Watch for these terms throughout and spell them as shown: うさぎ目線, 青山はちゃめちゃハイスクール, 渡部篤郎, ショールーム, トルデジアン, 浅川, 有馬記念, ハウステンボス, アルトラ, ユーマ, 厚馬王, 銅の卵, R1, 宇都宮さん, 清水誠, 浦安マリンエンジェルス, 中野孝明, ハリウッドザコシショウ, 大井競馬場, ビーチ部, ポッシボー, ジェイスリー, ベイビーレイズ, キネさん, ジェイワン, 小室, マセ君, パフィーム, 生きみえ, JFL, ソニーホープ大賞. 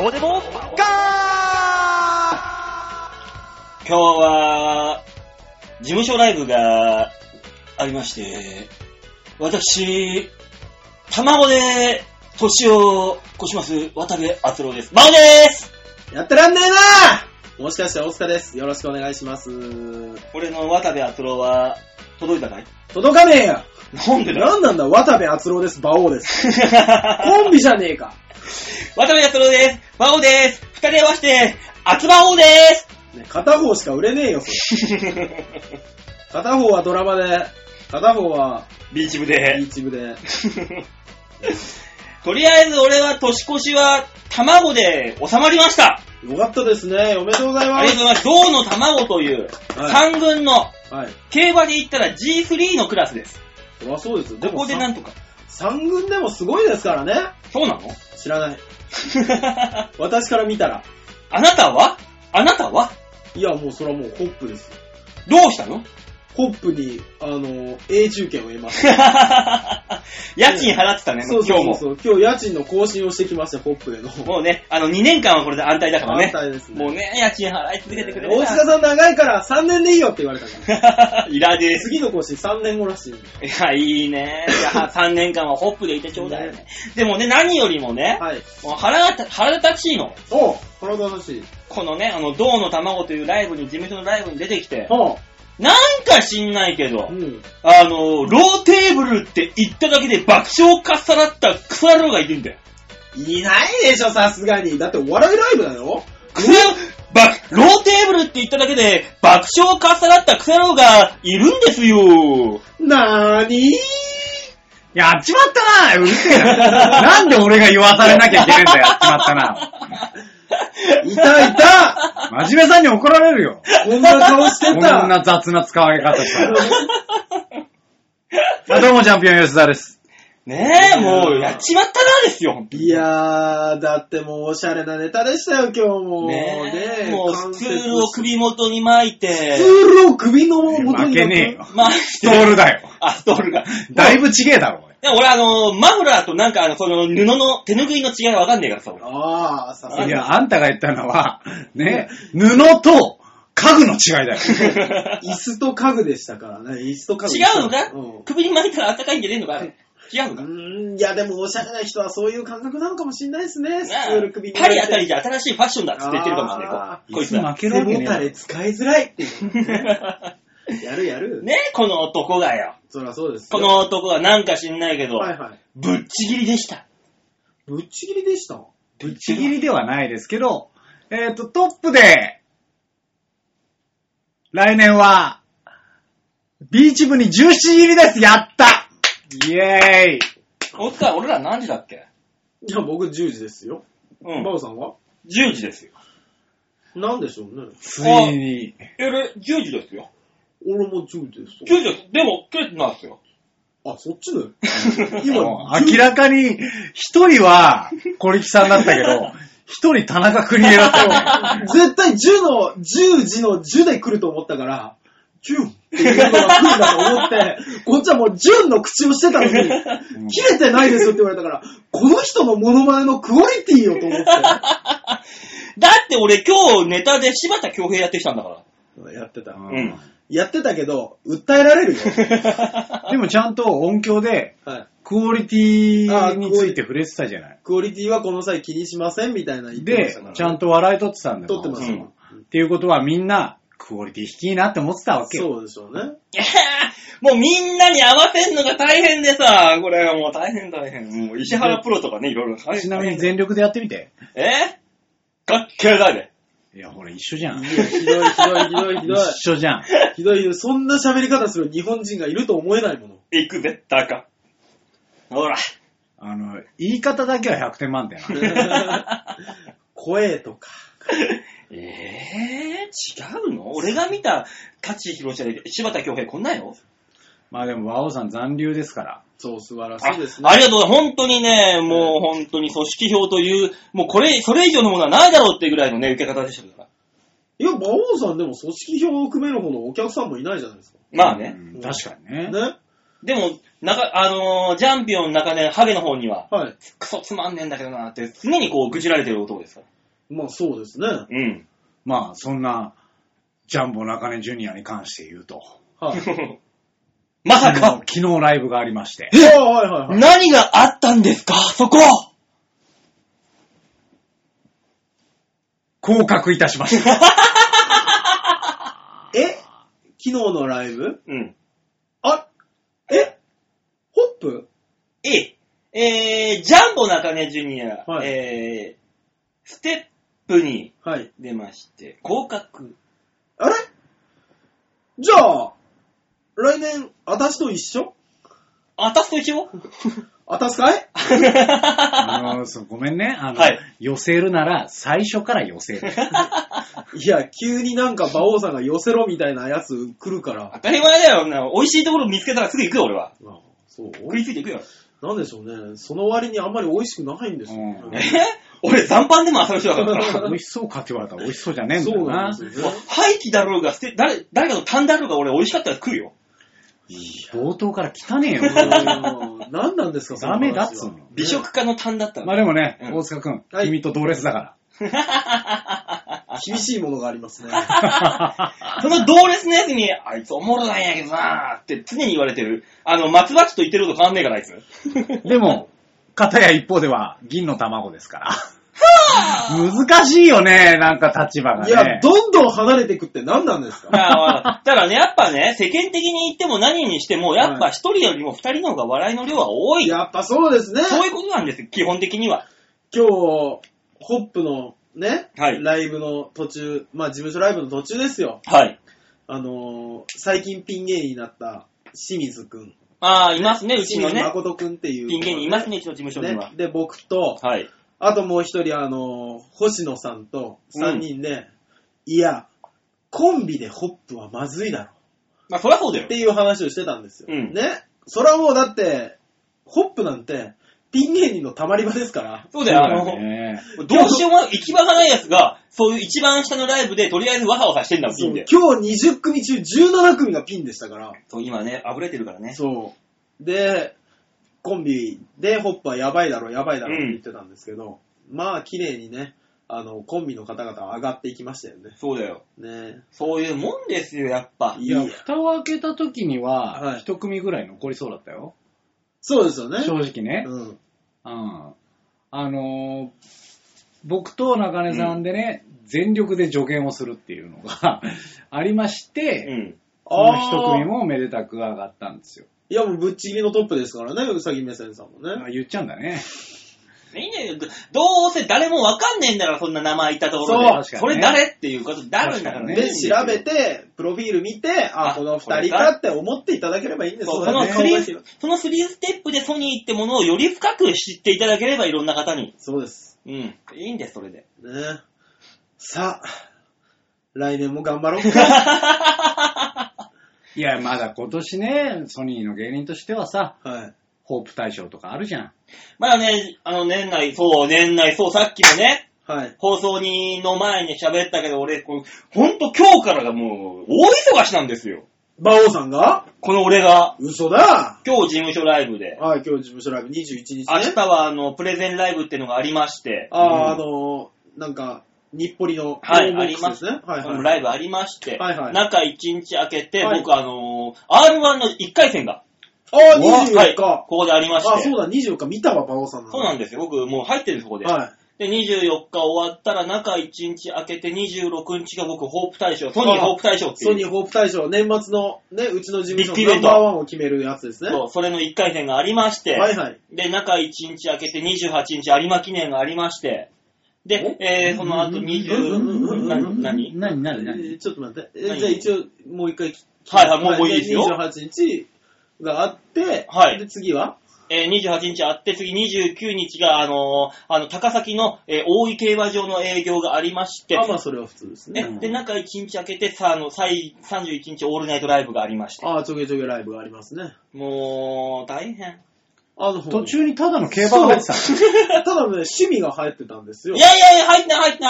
こうでもガー。今日は事務所ライブがありまして、私卵で年を越します渡部篤郎です。マオです。やってらんねえなー。もしかして大塚です。よろしくお願いします。俺の渡部篤郎は届いたかい？届かねえよ。なんでだ？なんなんだ。渡部篤郎です。馬王です。コンビじゃねえか。渡部篤郎です。馬王です。二人合わせて厚馬王です。片方しか売れねえよそれ。片方はドラマで、片方はビーチ部で。とりあえず俺は年越しは卵で収まりました。よかったですね。おめでとうございます。ありがとうございます。銅の卵という3軍の、はい、競馬で言ったら G3 のクラスです。そりゃそうですよ。ここでなんとか3軍でもすごいですからね。そうなの？知らない。私から見たらあなたはいやもうそれはもうホップですよ。どうしたの？ホップに永住権を得ました。家賃払ってたね。そう今日家賃の更新をしてきました。ホップへのもうね2年間はこれで安泰だからね。安泰ですね。もうね家賃払い続けてくれる。大塚さん長いから3年でいいよって言われたからいらねえ。次の更新3年後らしい。いやいいね。いや3年間はホップでいてちょうだいよね。でもね何よりもね、はい、もう腹立ちいの。おう腹立ちい。このね銅の卵というライブに事務所のライブに出てきて、おうなんか知んないけど、うん、ローテーブルって言っただけで爆笑かっさらったクソ野郎がいるんだよ。いないでしょ、さすがに。だってお笑いライブだよ。ローテーブルって言っただけで爆笑かっさらったクソ野郎がいるんですよ。なーにーやっちまったな。うるせえな。なんで俺が言わされなきゃいけねえんだよ。やっちまったな。いた真面目さんに怒られるよ。こんな顔してた。こんな雑な使われ方した。どうもチャンピオン吉田です。ねえ、もうやっちまったなですよ。いやー、だってもうおしゃれなネタでしたよ、今日も。ねえ、もうスツールを首元に巻いて。スツールを首の元に巻いて。負けねえよ。ストールだよ。あ、ストールが。だいぶちげえだろ。いや俺マフラーとなんかその布の手拭いの違いわかんねえからさ。ああ、さすが。いや、あんたが言ったのは、ね、布と家具の違いだよ。椅子と家具でしたからね、椅子と家具。違うのか、うん、首に巻いたらあったかいんじゃねえのか、違うのか。いや、でもおしゃれな人はそういう感覚なのかもしれないですね。首にパリあたりじゃ新しいファッションだって言ってるかもしれない。こいつは。背もたれ使いづらいっていう、ね。やるね、この男がよ。そりゃそうです。この男はなんか知んないけど、はいはい、ぶっちぎりでした。ぶっちぎりでした？ぶっちぎりではないですけど、トップで、来年は、ビーチ部に17入りです。やったイエーイ。おっか、俺ら何時だっけ？いや、僕10時ですよ。うん。バオさんは？10時ですよ。なんでしょうね。ついに。俺、10時ですよ。俺も10時です。10時です。でも、9時なんですよ。あ、そっちだよ。今、明らかに、一人は、小力さんだったけど、一人田中邦衛だったよ。絶対10時の10で来ると思ったから、10っていうのが来るんだと思って、こっちはもう10の口をしてたのに、切れてないですよって言われたから、この人のモノマネのクオリティよと思って。だって俺今日ネタで柴田恭兵やってきたんだから。やってた。うん。やってたけど、訴えられるよ。でもちゃんと音響で、クオリティについて触れてたじゃない。クオリティはこの際気にしませんみたいな言ってましたから、ね、で、ちゃんと笑い取ってたんだよ。取ってますもん、うん。っていうことはみんな、クオリティ低いなって思ってたわけよ。そうでしょうね。いやもうみんなに合わせんのが大変でさ、これはもう大変。もう石原プロとかね、いろいろ。ちなみに全力でやってみて。かっけえだね。いや、ほら、一緒じゃん。ひどい。一緒じゃん。ひどい。そんな喋り方する日本人がいると思えないもの。行くぜ、タカ。ほら。言い方だけは100点満点な。声とか。違うの？俺が見た、舘ひろしや柴田恭兵こんなよ。まあでも、和尾さん残留ですから。そう、素晴らしいですね。ありがとうございます。本当にね、もう本当に組織票という、もうこれ、それ以上のものはないだろうっていうぐらいのね、受け方でしたから。いや、馬王さんでも組織票を組めるほどお客さんもいないじゃないですか。まあね。うん、確かにね。ね。でも、ジャンピオン中根、ハゲの方には、はい、クソつまんねえんだけどなって、常にこう、愚痴られてる男ですから。まあ、そうですね。うん。まあ、そんな、ジャンボ中根ジュニアに関して言うと。はい。まさか昨日ライブがありまして。はいはいはい、何があったんですかそこ降格いたしました。昨日のライブ？うん。ホップ？ジャンボ中根ジュニア、はい、ステップに出まして、はい、降格。あれ？じゃあ、来年、私と一緒？私と一緒？私かい？ごめんね。はい、寄せるなら、最初から寄せる。いや、急になんか馬王さんが寄せろみたいなやつ来るから。当たり前だよ。美味しいところ見つけたらすぐ行くよ、俺は。ああ、そう。食いついて行くよ。なんでしょうね。その割にあんまり美味しくないんですよね。俺、残飯でも朝の人だから。美味しそうかって言われたら美味しそうじゃねえんだよな。そうなんですよね。廃棄だろうが、誰かの単だろうが俺美味しかったら食うよ。冒頭から汚ねえよ。何なんですか、その話は。ダメだっつうの。美食家の単だったの。まあでもね、大塚くん、はい、君と同列だから。厳しいものがありますね。その同列のやつに、あいつおもろないんやけどなーって常に言われてる。松葉木と言ってること変わんねえから、あいつ。でも、片や一方では、銀の卵ですから。難しいよね、なんか立場がね。いや、どんどん離れていくって何なんですか。だからね、やっぱね、世間的に言っても何にしても、やっぱ一人よりも二人の方が笑いの量は多い。やっぱそうですね。そういうことなんですよ、基本的には。今日、ホップのね、はい、ライブの途中、まあ事務所ライブの途中ですよ。はい。最近ピン芸人になった清水くん。ああ、いますね、うちのね。清水誠くんっていう。ピン芸人いますね、うちの事務所には。ね、で、僕と、はい。あともう一人、星野さんと三人で、いや、コンビでホップはまずいだろ。まあ、そりゃそうだよ。っていう話をしてたんですよ。うん、ね。そりゃもうだって、ホップなんて、ピン芸人の溜まり場ですから。そうだよ、どうしようも行き場がないやつが、そういう一番下のライブでとりあえずわさわさしてんだもん、ピンで。今日20組中17組がピンでしたから。そう、今ね、溢れてるからね。そう。で、コンビでホップはやばいだろうやばいだろうって言ってたんですけど、まあ綺麗にね、コンビの方々は上がっていきましたよね。そうだよ。ね、そういうもんですよやっぱ。いや、蓋を開けた時には一組ぐらい残りそうだったよ。はい、そうですよね。正直ね。うん。僕と中根さんでね、全力で助言をするっていうのがありまして、その一組もめでたく上がったんですよ。いや、もうぶっちぎりのトップですからね、うさぎ目線さんもね。言っちゃうんだね。いいんだよ。どうせ誰もわかんねえんだから、そんな名前言ったところで。そう、それ誰っていうことになるんだからね。で、調べて、プロフィール見て、あ、この二人かって思っていただければいいんですよ。その3ステップでソニーってものをより深く知っていただければ、いろんな方に。そうです。うん。いいんです、それで。ね。さあ、来年も頑張ろうか。いや、まだ今年ね、ソニーの芸人としてはさ、はい、ホープ大賞とかあるじゃん。まだね、年内、さっきのね、はい、放送の前に喋ったけど、俺、ほんと今日からがもう、大忙しなんですよ。馬王さんが？この俺が。嘘だ。今日事務所ライブで。はい、今日事務所ライブ21日ね。明日はプレゼンライブっていうのがありまして。ああ、なんか、日暮里の、はい、ありますね。はい、はい。ライブありまして、はいはい、中1日開けて、はい、僕R1 の1回戦が。ああ、24日、はい。ここでありまして。あ、そうだ、24日見たわ、馬王さんの。そうなんですよ。僕、もう入ってるそこで。はい。で、24日終わったら、中1日開けて、26日が僕、ホープ大賞、ソニーホープ大賞っていう。ソニーホープ大賞、年末の、ね、うちの事務所のナンバーワンを決めるやつですね。そう、それの1回戦がありまして、はいはい。で、中1日開けて、28日有馬記念がありまして、で、その後何ちょっと待って。じゃあ一応、もう一回聞いて。はいはい、もういいですよ。28日があって、はい。で、次は28日あって、次29日が、高崎の、大井競馬場の営業がありまして。あ、まあ、それは普通ですね。で、中1日明けて、さ、31日オールナイトライブがありまして。ああ、ちょげちょげライブがありますね。もう、大変。途中にただの競馬が入ってた。ただのね、趣味が入ってたんですよ。いやいやいや、入ってない。趣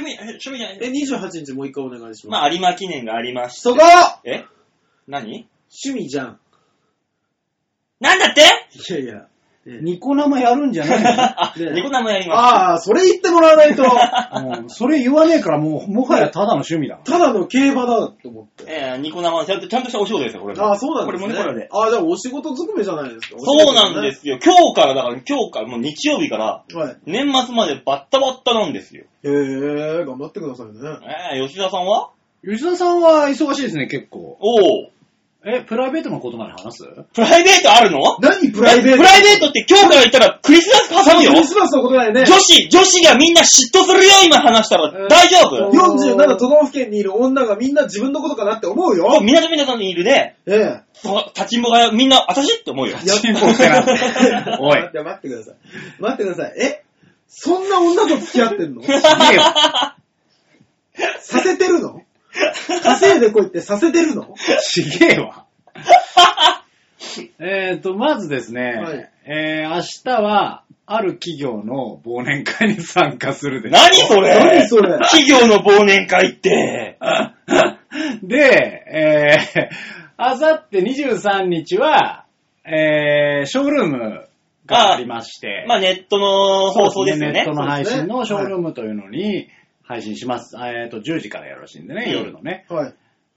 味じゃない。28日もう一回お願いします。まあ、有馬記念がありまして。そこ！何？趣味じゃん。なんだって。いやいや、ニコ生やるんじゃないの？ニコ生やります。ああ、それ言ってもらわないと。それ言わねえから、もはやただの趣味だ。ただの競馬だと思って。ニコ生ちゃんとしたお仕事ですよ、これ。ああ、そうなんですね。これもニコ生で。ああ、でもお仕事ずくめじゃないですか。そうなんですよ。今日から、もう日曜日から、年末までバッタバッタなんですよ。へえ、頑張ってくださいね。吉田さんは？吉田さんは忙しいですね、結構。おお。プライベートのことまで話す？プライベートあるの？何プライベート？プライベートって今日から言ったらクリスマス挟むよ。クリスマスのことだよね。女子がみんな嫉妬するよ、今話したら。大丈夫？ 47 都道府県にいる女がみんな自分のことかなって思うよ。みなとみなとにいるね。立ちんぼがみんな私って思うよ。立ちんぼってな。おい。待ってください。待ってください。そんな女と付き合ってんの？させてるの？稼いでこいってさせてるの？ちげえわ。まずですね、明日は、ある企業の忘年会に参加するです。何それ企業の忘年会って。で、あさって23日は、ショールームがありまして。まあ、ネットの放送ですね。ネットの配信のショールームというのに、配信します。10時からやるらしいんでね、夜のね。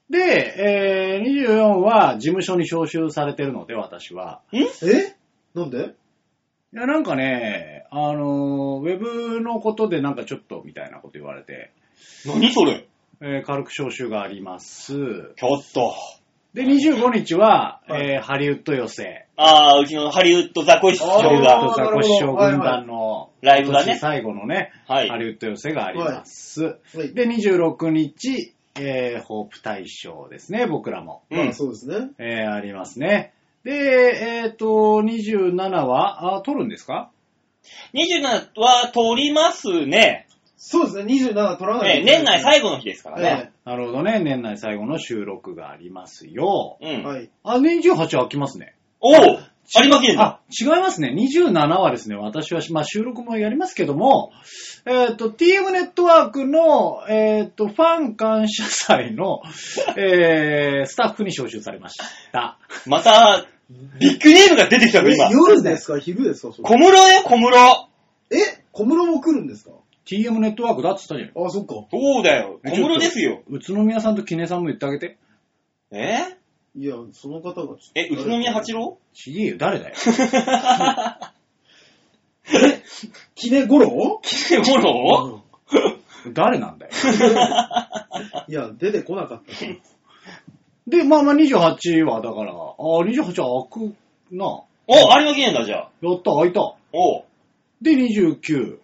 で、24は事務所に招集されてるので、私は。なんで？いや、なんかね、ウェブのことでなんかちょっとみたいなこと言われて。何それ？軽く招集があります。ちょっと。で、25日は、ハリウッド寄席。ああ、うちのハリウッドザコシショウ軍団のライブだね。最後のね、ハリウッド寄せがあります。で、26日、ホープ大賞ですね、僕らも。そうですね。ありますね。で、27は、撮るんですか？ 27 は撮りますね。そうですね、27撮らない。年内最後の日ですからね。なるほどね、年内最後の収録がありますよ。あ、28は空きますね。おぉ、ありません。あ、違いますね。27はですね、私は、まあ、収録もやりますけども、TM ネットワークの、ファン感謝祭の、スタッフに招集されました。また、ビッグネームが出てきたの、今。夜ですか？昼ですか？小室ね、小室。小室も来るんですか？ TM ネットワークだって言ったじゃん。あ、そっか。そうだよ。小室ですよ。宇都宮さんとキネさんも言ってあげて。いや、その方が。宇都宮八郎？ちげえよ、誰だよ。キネゴロ？キネゴロ？誰なんだよ。いや、出てこなかった。で、まあ、28は、だから、28は開くな。ありませんだ、じゃあ。やった、開いた。で、29。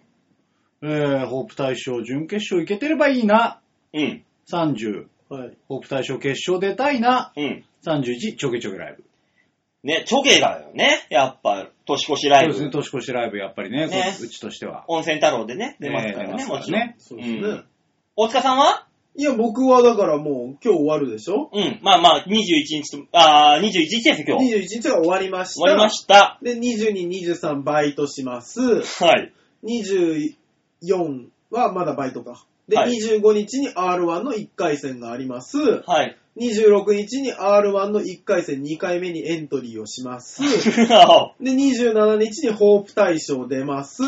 ホープ大賞準決勝行けてればいいな。30。ホープ大賞決勝出たいな。31、ちょけちょけライブ。ね、ちょけだよね。やっぱ、年越しライブ。そうですね、年越しライブ、やっぱりね、うちとしては。温泉太郎でね、出ますからね、もちろん。そうですね。大塚さんは？いや、僕はだからもう、今日終わるでしょ？まあまあ、21日と、21日ですよ、今日。21日が終わりました。終わりました。で、22、23、バイトします。24はまだバイトか。で、25日に R1 の1回戦があります。26日に R1 の1回戦2回目にエントリーをします。で、27日にホープ大賞出ます。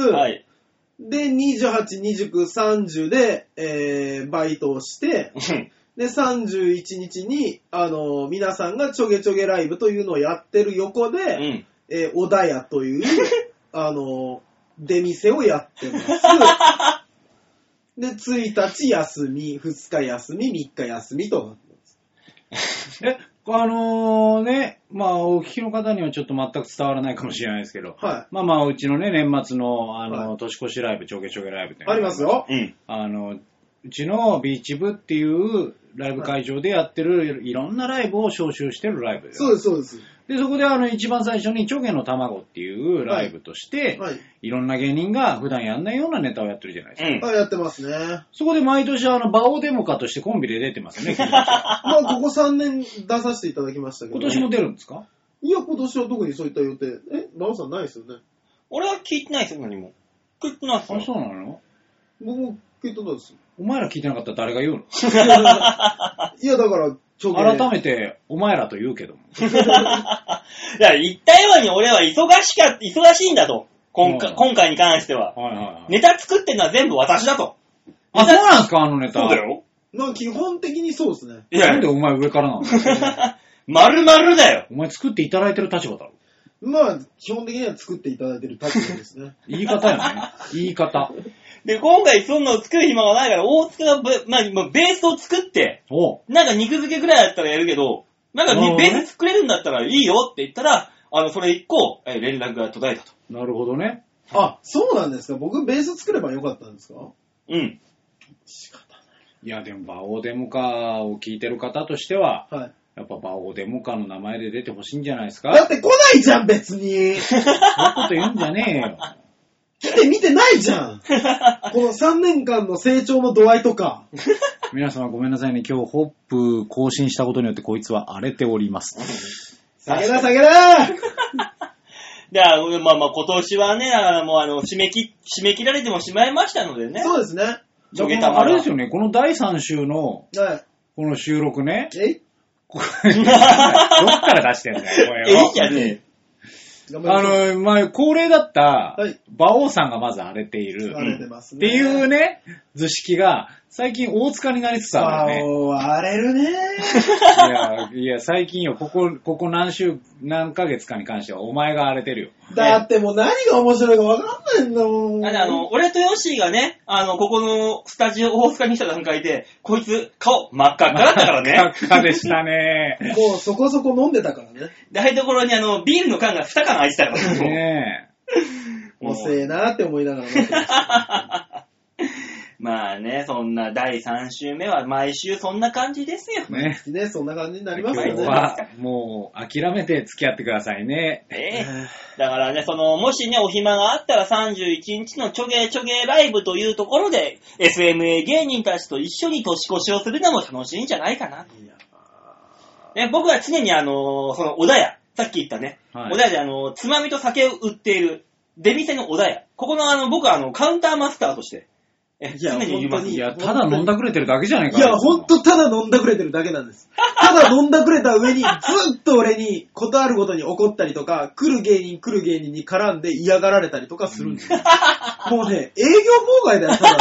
で、28、29、30で、バイトをして、で、31日に、皆さんがちょげちょげライブというのをやってる横で、おだやという、出店をやってます。で、1日休み、2日休み、3日休みとなってます。ね、まあ、お聞きの方にはちょっと全く伝わらないかもしれないですけど、まあまあ、うちのね、年末の、年越しライブ、ちょげちょげライブってありますよ。うちのビーチ部っていうライブ会場でやってる、いろんなライブを招集してるライブです。そうです。で、そこで一番最初にチョゲの卵っていうライブとして、いろんな芸人が普段やんないようなネタをやってるじゃないですか。やってますね。そこで毎年バオデモカとしてコンビで出てますよね。まあ、ここ3年出させていただきましたけど、今年も出るんですか？いや、今年は特にそういった予定。バオさんないですよね。俺は聞いてないですよ、何も。聞いてないですよ。あ、そうなの？僕も聞いてないですよ。お前ら聞いてなかったら誰が言うのいやだから改めてお前らと言うけども一体話に俺は忙しいんだと今回に関しては、はいはいはい、ネタ作ってるのは全部私だと。あ、そうなんですかあのネタ。そうだよ。なんか基本的にそうですね。いやなんでお前上からなの。まるまるだよ。お前作っていただいてる立場だろ。まあ基本的には作っていただいてる立場ですね。言い方よね。言い方。で今回そんなの作る暇がないから大塚がベースを作って、なんか肉漬けぐらいだったらやるけど、なんかベース作れるんだったらいいよって言ったら、それ一個連絡が途絶えたと。なるほどね。あ、そうなんですか。僕ベース作ればよかったんですか。うん。仕方ない。いやでもバオーデモカを聞いてる方としては、はい、やっぱバオーデモカの名前で出てほしいんじゃないですか。だって来ないじゃん別に。そういうこと言うんじゃねえよ。来て見てないじゃん。この3年間の成長の度合いとか。皆様ごめんなさいね。今日ホップ更新したことによってこいつは荒れております。下げだ下げだ。じゃあまあまあ今年はね、もう締め切られてもしまいましたのでね。そうですね。あれですよね。この第3週のこの収録ね。え？どっから出してんだよこれを。えじゃね。まあ、恒例だった、馬王さんがまず荒れている。荒れてますね。っていうね、図式が、最近大塚になりつつあるね。荒れるね。いや、最近よ、ここ何ヶ月かに関しては、お前が荒れてるよ。だってもう何が面白いか分かんないんだもん。俺とヨッシーがね、ここのスタジオ大塚に来た段階で、こいつ、顔、真っ赤っかだったからね。真っ赤っかでしたね。もうそこそこ飲んでたからね。台所にビールの缶が2缶開いてたからね。遅えなって思いながら待ってました。まあね、そんな第3週目は毎週そんな感じですよね。ね、そんな感じになりますよね。今日はもう諦めて付き合ってくださいね。だからね、もしね、お暇があったら31日のちょげちょげライブというところで、SMA 芸人たちと一緒に年越しをするのも楽しいんじゃないかな。ね、僕は常に小田屋、さっき言ったね、はい、小田屋でつまみと酒を売っている、出店の小田屋。ここの僕はカウンターマスターとして、いや、本当に。いや、ただ飲んだくれてるだけじゃないか。いや、本当ただ飲んだくれてるだけなんです。ただ飲んだくれた上に、ずっと俺に事あるごとに怒ったりとか、来る芸人に絡んで嫌がられたりとかするんですよ。もうね、営業妨害だよ、た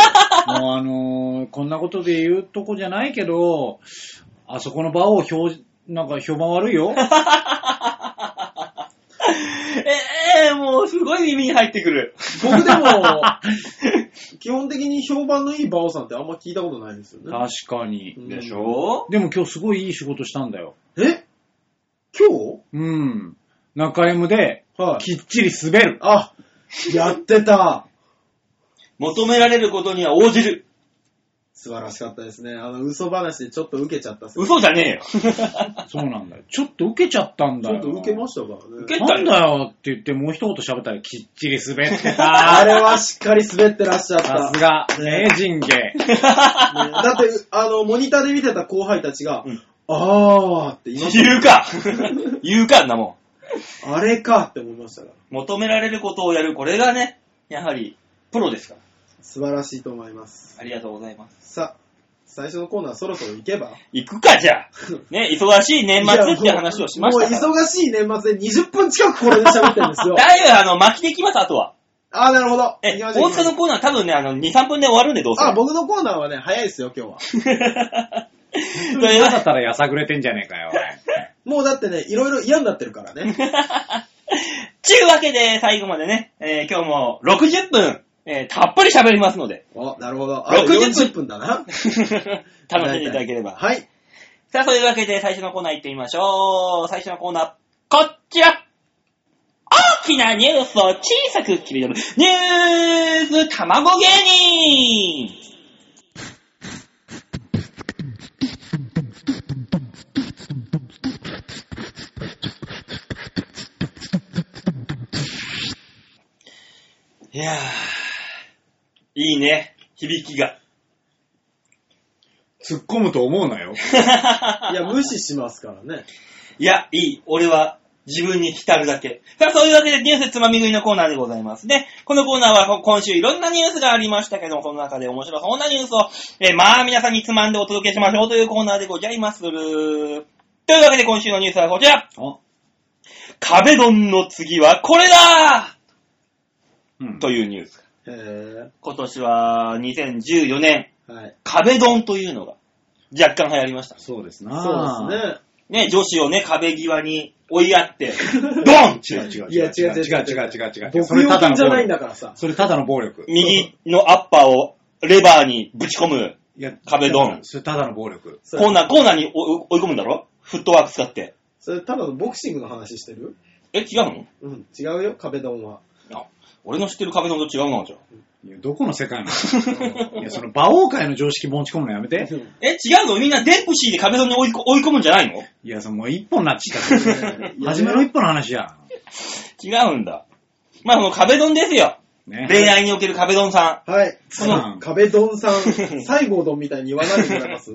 だ。もうこんなことで言うとこじゃないけど、あそこの場をなんか評判悪いよ。もうすごい耳に入ってくる。僕でも、基本的に評判のいい馬王さんってあんま聞いたことないですよね。確かに。でしょ？でも今日すごいいい仕事したんだよ。え？今日？うん。中 M で、きっちり滑る。あ、やってた。求められることには応じる。素晴らしかったですね。嘘話でちょっと受けちゃった。嘘じゃねえよ。そうなんだよ。ちょっと受けちゃったんだよ。ちょっと受けましたからね。受けたんだよって言ってもう一言喋ったらきっちり滑ってた。あれはしっかり滑ってらっしゃった。さすが。ねえ、人芸。だって、モニターで見てた後輩たちが、あーって言いました。言うか言うかんなもん。あれかって思いましたから。求められることをやる。これがね、やはり、プロですから。素晴らしいと思います。ありがとうございます。さあ、最初のコーナーそろそろ行けば行くか、じゃあ。ね、忙しい年末って話をしましたから。もう忙しい年末で20分近くこれで喋ってるんですよ。だいぶ巻きできます、あとは。ああ、なるほど。大塚のコーナー多分ね、2、3分で終わるんでどうする？あ、僕のコーナーはね、早いですよ、今日は。それだったらやさぐれてんじゃねえかよ、俺。もうだってね、いろいろ嫌になってるからね。ちゅうわけで、最後までね、今日も60分。たっぷり喋りますので。お、なるほど。60分だな。楽しんでいただければ。はい。さあ、そういうわけで最初のコーナー行ってみましょう。最初のコーナー、こちら。大きなニュースを小さく切り取る。ニュース卵芸人。いやー。いいね、響きが。突っ込むと思うなよ。いや、無視しますからね。いや、いい。俺は、自分に浸るだけ。さあ、そういうわけでニュースつまみ食いのコーナーでございますね。このコーナーは今週いろんなニュースがありましたけども、この中で面白そうなニュースを、まあ皆さんにつまんでお届けしましょうというコーナーでございます。というわけで今週のニュースはこちら。壁ドンの次はこれだ、うん、というニュース。今年は2014年、はい、壁ドンというのが若干流行りました。そうですな。そうですね。ね、女子をね、壁際に追いやって、ドン違う。それただの暴力じゃないんだからさ。それただの暴力。右のアッパーをレバーにぶち込む。いや、壁ドン。それただの暴力。コーナーに追い込むんだろ？フットワーク使って。それただのボクシングの話してる？違うの？うん、違うよ、壁ドンは。俺の知ってる壁ドンと違うのじゃん。いや、どこの世界なの？いや、その、馬王界の常識持ち込むのやめて。違うの？みんなデンプシーで壁ドンに追い込むんじゃないの？いや、その、もう一本になっちゃった、ね。初めの一本の話じゃん。違うんだ。まあ、その壁ドンですよ。ね、恋愛における壁ドンさん。はい。その、壁ドンさん、西郷ドンみたいに言わないでくれます？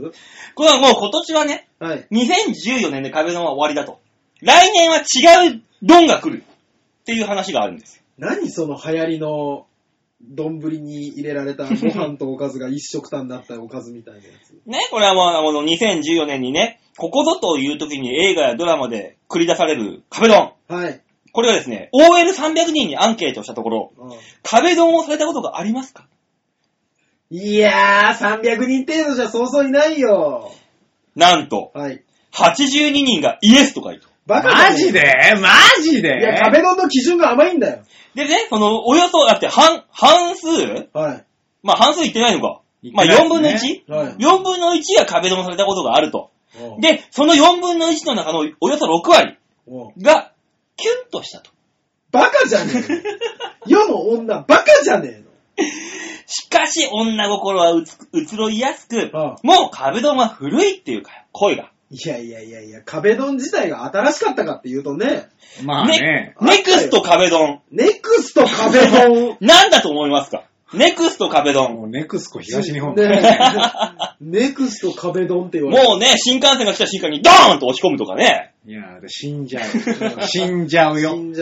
これはもう今年はね、はい、2014年で壁ドンは終わりだと。来年は違うドンが来るっていう話があるんですよ。何その流行りの丼に入れられたご飯とおかずが一食単だったおかずみたいなやつ。ね、これはもう2014年にね、ここぞという時に映画やドラマで繰り出される壁ドン。はい。これはですね、OL300 人にアンケートしたところ、うん、壁ドンをされたことがありますか？いやー、300人程度じゃそうそういないよ。なんと、はい、82人がイエスとか言うと。マジでいや、壁ドンの基準が甘いんだよ。でね、その、およそ、だって、半数はい。まあ、半数いってないのか。まあ、4分の 1？ はい。4分の1が壁ドンされたことがあると。で、その4分の1の中のおよそ6割が、キュンとしたと。バカじゃねえの。世の女、バカじゃねえの。しかし、女心は移ろいやすく、もう壁ドンは古いっていうか、声が。いや、壁ドン自体が新しかったかって言うとね。まあね。ネクスト壁ドン。ネクスト壁ドン。なんだと思いますか？ネクスト壁ドン。もうネクスコ東日本ね。ネクスト壁ドンって言われる。もうね、新幹線が来た瞬間にドーンと押し込むとかね。いや、死んじゃう。死んじゃうよ。ね、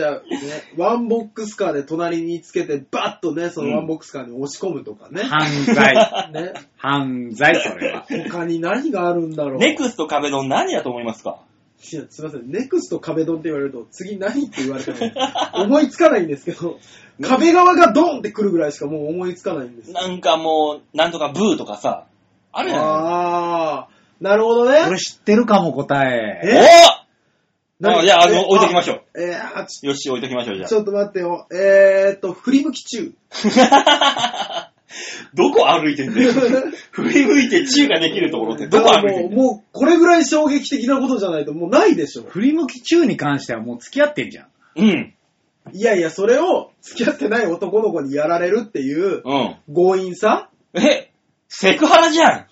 ワンボックスカーで隣につけてバッとね、そのワンボックスカーに押し込むとかね。うん、犯罪。ね。犯罪、それは。他に何があるんだろう。ネクスト壁ドン何だと思いますか？いや、すいません。ネクスト壁ドンって言われると、次何って言われても思いつかないんですけど、壁側がドンって来るぐらいしかもう思いつかないんです。なんかもう、なんとかブーとかさ、あるやん。あー、なるほどね。俺知ってるかも、答え。おじゃあ、置いときましょう。よし、置いときましょう、じゃあ。ちょっと待ってよ。振り向き中。どこ歩いてんだよ。振り向いて中ができるところってどこ歩いてんだよ。もうこれぐらい衝撃的なことじゃないともうないでしょ。振り向き中に関してはもう付き合ってんじゃん。うん。いや、それを付き合ってない男の子にやられるっていう、強引さ、セクハラじゃん。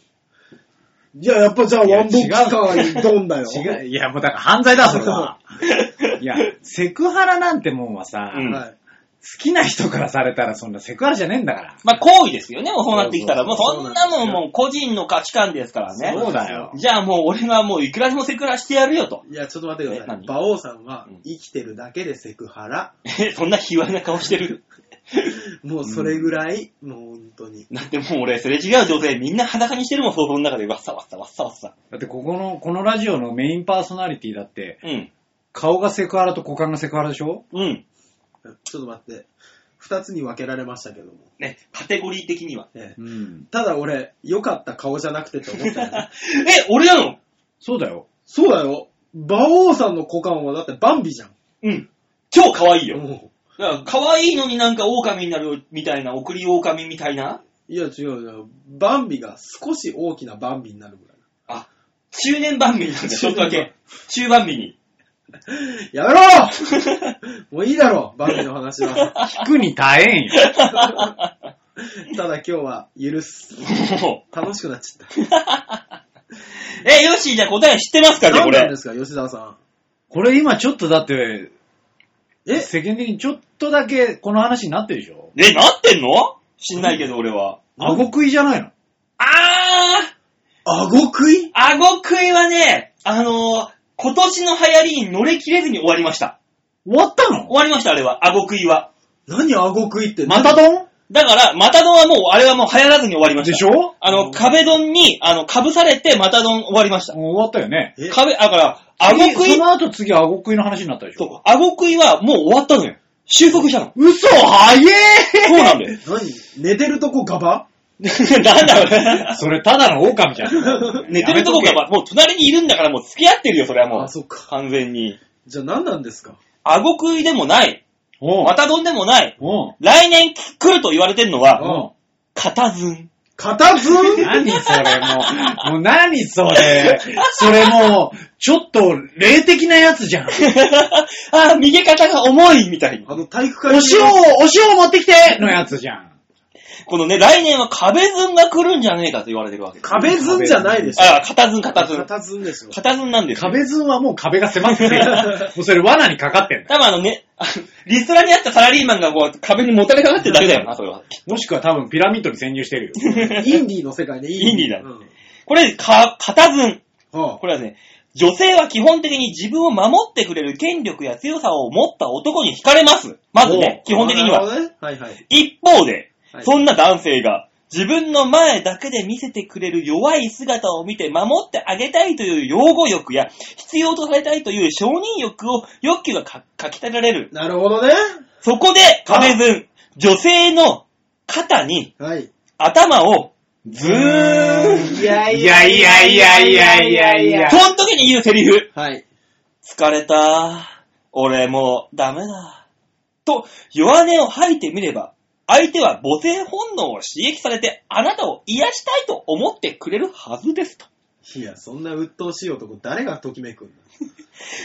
いや、やっぱじゃあワンボックスカーにドンだよ。違う。いや、もうだから犯罪だ、それは。いや、セクハラなんてもんはさ、はい。好きな人からされたらそんなセクハラじゃねえんだから。まあ、行為ですよね、そうなってきたら。もうそんなのもう個人の価値観ですからね。そうだよ。じゃあもう俺がもういくらでもセクハラしてやるよと。いや、ちょっと待ってください。馬王さんは生きてるだけでセクハラ。そんな卑猥な顔してる。もうそれぐらい、もう本当に。だってもう俺、それ違う女性みんな裸にしてるもん、その中でわっさわっさ。だってこのラジオのメインパーソナリティだって、顔がセクハラと股間がセクハラでしょ？うん。ちょっと待って、2つに分けられましたけどもね、カテゴリー的には、ただ俺良かった顔じゃなくてって思ったよね。俺なの？そうだよ。馬王さんの股間はだってバンビじゃん。超可愛いよ。だから可愛いのになんか狼になるみたいな、送り狼みたいな。いや違う、バンビが少し大きなバンビになるぐらい。あ、中年バンビになるんだ。ちょっとだけ中バンビに。やめろ。もういいだろ、バンビの話は。聞くに耐えんよ。ただ今日は許す。楽しくなっちゃった。よし、じゃあ答え知ってますかね、これ。何なんですか、吉沢さん。これ今ちょっとだって、世間的にちょっとだけこの話になってるでしょ？なってんの？知んないけど俺は。顎食いじゃないの？あー！顎食いはね、今年の流行りに乗れきれずに終わりました。終わったの？終わりました、あれは。アゴ食いは。何アゴ食いって。マタ丼？だから、マタ丼はもう、あれはもう流行らずに終わりました。でしょ？壁丼に、かぶされて、マタ丼終わりました。もう終わったよね。壁、だから、アゴ食い。その後次、アゴ食いの話になったでしょ？そう。アゴ食いはもう終わったのよ。収束したの。嘘早えー！そうなんだよ。何？寝てるとこガバ？なんだろうそれただの狼じゃん。寝てるとこがもう隣にいるんだからもう付き合ってるよ、それはもう。あ、そっか。完全に。じゃあ何なんですか？あご食いでもない。また丼でもない。来年来ると言われてるのは、片ずん。片ずん？何それもう。もう何それ。それもう、ちょっと霊的なやつじゃん。あ、右肩が重いみたいな。体育会。お塩持ってきてのやつじゃん。このね、来年は壁ずんが来るんじゃねえかと言われてるわけです。壁ずんじゃないですよ。あ、片ずん、片ずん。片ずんですよ。片ずんなんですよ。壁ずんはもう壁が狭くて、もうそれ罠にかかってんだ。多分リストラにあったサラリーマンがこう壁にもたれかかってるだけだよな、それは。もしくは多分ピラミッドに潜入してるよ。インディーの世界でインディーだ、うん。これ、片ずん。これはね、女性は基本的に自分を守ってくれる権力や強さを持った男に惹かれます。まずね、基本的には。はいはい、一方で、そんな男性が自分の前だけで見せてくれる弱い姿を見て守ってあげたいという擁護欲や必要とされたいという承認欲を欲求がかきたてられる。なるほどね。そこで壁ずん、女性の肩に頭をずーん。いやいやいやいやいやいやいや。その時に言うセリフ。はい。疲れた。俺もうダメだ。と弱音を吐いてみれば。相手は母性本能を刺激されてあなたを癒したいと思ってくれるはずですと。いや、そんな鬱陶しい男誰がときめくんだ。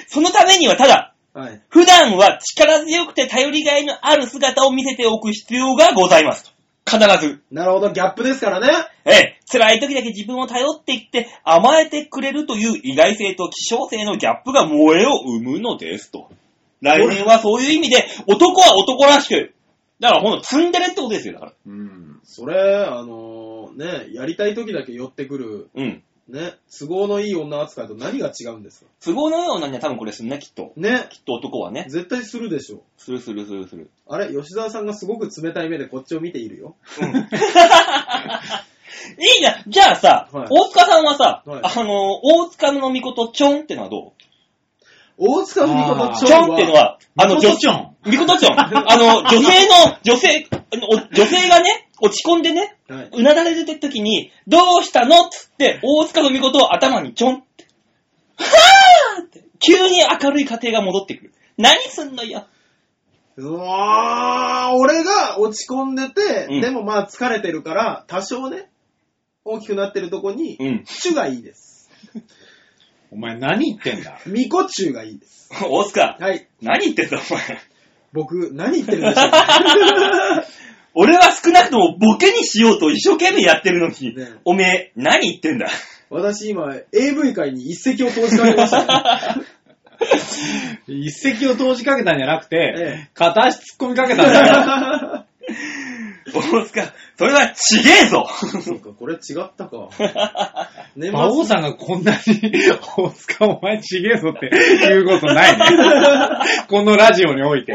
そのためにはただ、はい、普段は力強くて頼りがいのある姿を見せておく必要がございますと。必ず。なるほど、ギャップですからね。ええ、辛い時だけ自分を頼っていって甘えてくれるという意外性と希少性のギャップが萌えを生むのですと。来年はそういう意味で男は男らしく、だからほんとツンデレってことですよ、だから。うん。それ、ね、やりたい時だけ寄ってくる、うん。ね、都合のいい女扱いと何が違うんですか？都合のいい女には多分これすんね、きっと。ね。きっと男はね。絶対するでしょ。するするするする。あれ、吉沢さんがすごく冷たい目でこっちを見ているよ。うん。いいじゃん。じゃあさ、はい、大塚さんはさ、はい、大塚のみことちょんってのはどう？大塚みことちょんってのは、みことちょん。女性がね、落ち込んでね、はい、うなだれ出てる時に、どうしたのっつって、大塚のみことを頭にちょんって。はぁーって、急に明るい家庭が戻ってくる。何すんのよ。うわぁ、俺が落ち込んでて、うん、でもまあ疲れてるから、多少ね、大きくなってるとこに、うん、主がいいです。お前何言ってんだ？ミコチュウがいいです。大塚。はい。何言ってんだお前。僕、何言ってるんでしょう俺は少なくともボケにしようと一生懸命やってるのに、ね、おめえ、何言ってんだ？私今、AV 界に一石を投じかけましたね。一石を投じかけたんじゃなくて、ええ、片足突っ込みかけたんだよ。大塚、それはちげえぞ。そうか、これ違ったか。馬王さんがこんなに大塚お前ちげえぞって言うことないね。このラジオにおいて。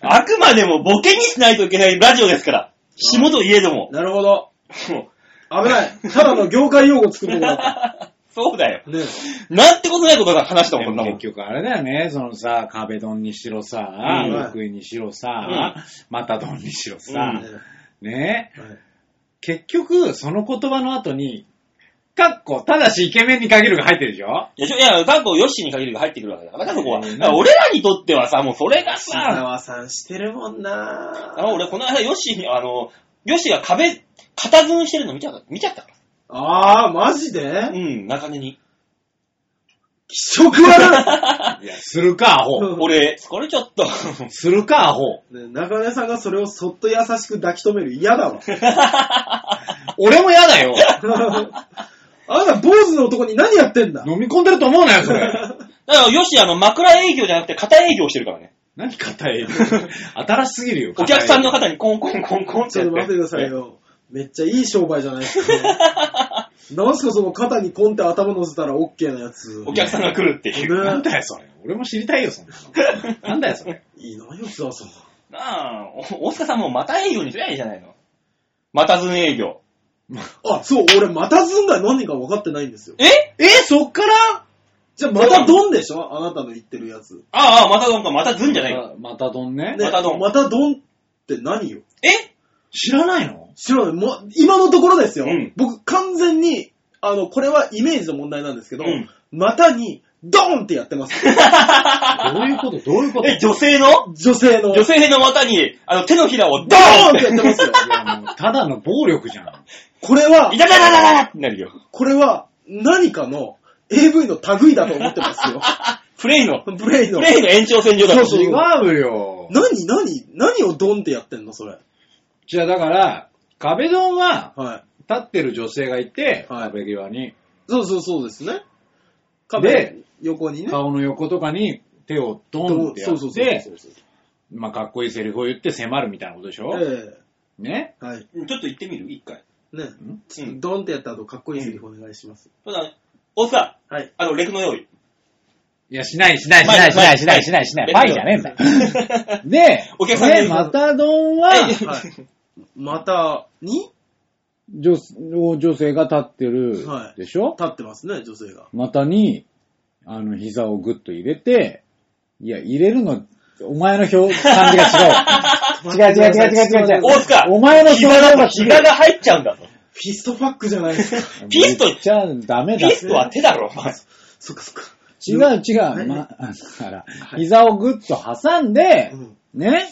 あくまでもボケにしないといけないラジオですから。下といえども。なるほど。危ない。ただの業界用語作ることだった。そうだよ、ね。なんてことないことが話したもん、こんなもん。結局あれだよね、そのさ、壁丼にしろさ、福井にしろさ、また丼にしろさ、ね、はい。結局、その言葉の後に、かっこ、ただしイケメンに限るが入ってるでしょ？いや、かっこ、ヨッシーに限るが入ってくるわけだから、そこは。俺らにとってはさ、もうそれがさ、品川さんしてるもんなぁ。俺、この間ヨッシーに、ヨッシーが片ずんしてるの見ちゃったから。ああ、マジで？うん、中根に。気色悪い。いや、するか、アホ。俺、疲れちゃった。するか、アホ。ね、中根さんがそれをそっと優しく抱き止める。嫌だわ。俺も嫌だよ。あんた、坊主の男に何やってんだ？飲み込んでると思うなよ、それ。だから、よし、枕営業じゃなくて、肩営業してるからね。何肩営業？新しすぎるよ。お客さんの肩にコンコンコンコンってやって。ちょっと待ってくださいよ。めっちゃいい商売じゃないですか。なんすかその肩にポンって頭乗せたら OK なやつ。お客さんが来るっていう。なんだよそれ。俺も知りたいよそんなの。なんだよそれ。いいなよ津田さん。なあ、大塚さんもまた営業にすりゃいいじゃないの。またずん営業。あ、そう、俺またずんが何か分かってないんですよ。そっからじゃあまたどんでしょあなたの言ってるやつ。ああ、またどんかまたずんじゃないか。またどんね。またどん。またどんって何よ。知らないの？知らない。もう今のところですよ。うん、僕完全にこれはイメージの問題なんですけど、うん、またにドーンってやってます。どういうこと？どういうこと？女性の？女性の股に手のひらをドーンってやってますよ。いやもうただの暴力じゃん。これは。いたたたたたってなるよ。これは何かの AV の類だと思ってますよ。プレイの延長線上だと。そう違うよ。何をドンってやってんのそれ。じゃあだから壁ドンは立ってる女性がいて、はい、壁際にそうですね。壁で横にね顔の横とかに手をドンってやってまあかっこいいセリフを言って迫るみたいなことでしょ。ね、はい。ちょっと言ってみる一回。ね、うん、ドンってやった後かっこいいセリフお願いします。そうだね。大塚、はい。レクの用意。いや、しない。パイじゃねえんだよ。で、お客さんで、また丼は、はい、またに女性が立ってるでしょ、はい、立ってますね、女性が。またに、膝をグッと入れて、いや、入れるの、お前の感じが違う。大塚、お前の膝が入っちゃうんだと。フィストファックじゃないですか。フィストは手だろ、お前。そっか。違う。ま、から、膝をグッと挟んで、ね、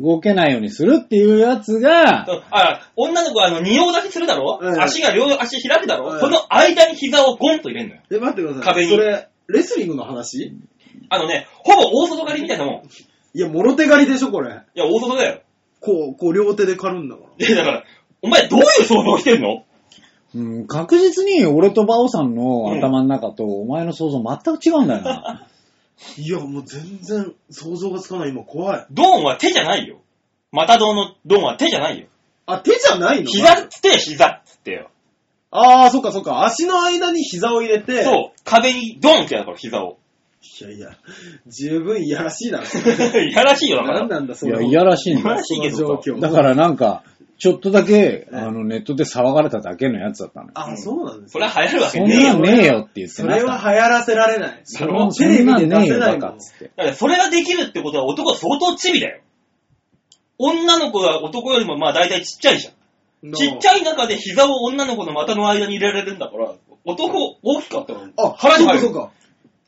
動けないようにするっていうやつが、女の子は二葉立ちするだろ、足が両足開くだろ、この間に膝をゴンと入れんのよ。待ってください。壁に。それ、レスリングの話？ほぼ大外刈りみたいなもん。いや、もろ手刈りでしょ、これ。いや、大外だよ。こう両手で刈るんだから。だから、お前どういう想像してんの？うん、確実に俺とバオさんの頭の中とお前の想像全く違うんだよな。いや、もう全然想像がつかない、今怖い。ドンは手じゃないよ。またドンのドンは手じゃないよ。あ、手じゃないの？膝っつって、よ。あー、そっか。足の間に膝を入れて。そう、壁にドンってやるから、膝を。いや、十分いやらしいな。いやらしいよ、だから。なんだ、それ。いやらしいんだ。いやらしいけど。だからなんか、ちょっとだけ、ネットで騒がれただけのやつだったの。あ、そうなんです。それは流行るわけねえよ。そんなねえよって言ってなかった。それは流行らせられない。それはテレビで出せないもん。だからそれができるってことは男は相当チビだよ。女の子は男よりもまあ大体ちっちゃいじゃん。ちっちゃい中で膝を女の子の股の間に入れられるんだから、男大きかったの。あ、腹に入る。そうか。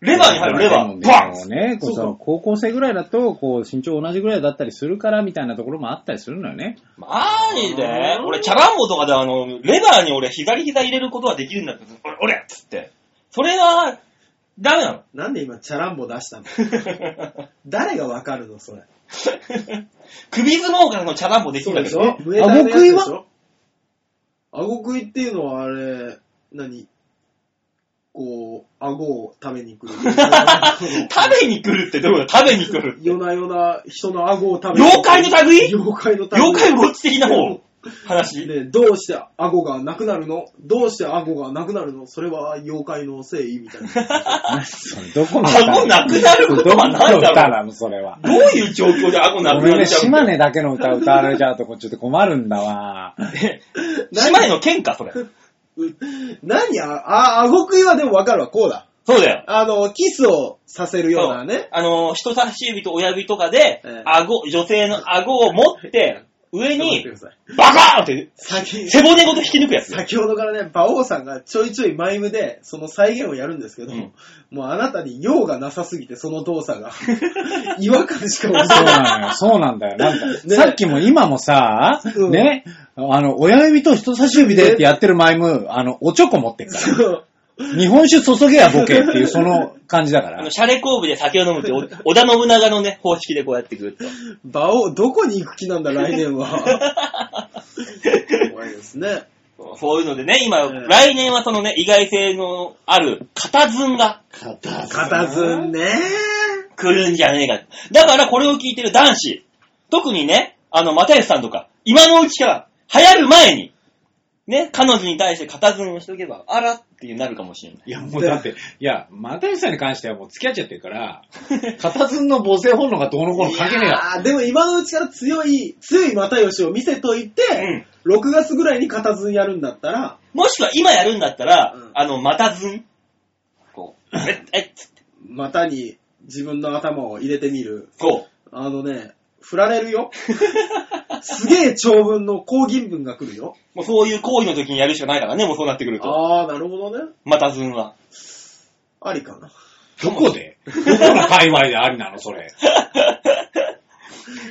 レバーに入る、レバー。バン！ね、高校生ぐらいだと、身長同じぐらいだったりするから、みたいなところもあったりするのよね。マジで？俺、チャランボとかで、レバーに俺、左膝入れることはできるんだけど、俺っつって。それは、ダメなの。なんで今、チャランボ出したの？誰がわかるの、それ。首相撲からのチャランボできるんだけど。そうでしょ？顎食いは？顎食いっていうのは、あれ、何？顎を食べに来る。食べに来るってどういうこと？食べに来るって。夜な夜な人の顎を食べに来る。妖怪の類？妖怪ウォッチ的な方話ね。どうして顎がなくなるの？それは妖怪のせいみたいな。どこの顎なくなることはなんだろう？それは。どういう状況で顎なくなるちゃう？島根だけの歌歌われちゃうとこちょっと困るんだわ。島根の喧嘩それ。何顎食いはでも分かるわ、こうだ。そうだよ。キスをさせるようなね。人差し指と親指とかで、女性の顎を持って、上に、バカーって、背骨ごと引き抜くやつ。先ほどからね、馬王さんがちょいちょいマイムで、その再現をやるんですけど、うん、もうあなたに用がなさすぎて、その動作が。違和感しか起きない。そうなんだよ。なんか、ね、さっきも今もさ、うん、ね、親指と人差し指でってやってるマイム、おちょこ持ってるから。日本酒注げやボケっていうその感じだから。シャレコーブで酒を飲むって織田信長のね、方式でこうやってくると。馬王、どこに行く気なんだ来年は。怖いですね。そういうのでね、今、来年はそのね、意外性のある、片寸ね。来るんじゃねえか。だからこれを聞いてる男子、特にね、又吉さんとか、今のうちから流行る前に、ね、彼女に対して片隅にしとけば、あらってなるかもしれない。いや、もうだって、いや、又吉さんに関してはもう付き合っちゃってるから、片隅の母性本能がどうのこうの関係ねえよ。ああ、でも今のうちから強い又吉を見せといて、うん、6月ぐらいに片隅やるんだったら、もしくは今やるんだったら、うん、又寸。こう、つって。股に自分の頭を入れてみる。こう。振られるよ。すげえ長文の抗議文が来るよ。もうそういう行為の時にやるしかないからね、もうそうなってくると。ああ、なるほどね。またずんは。ありかな。どこの界隈でありなの、それ。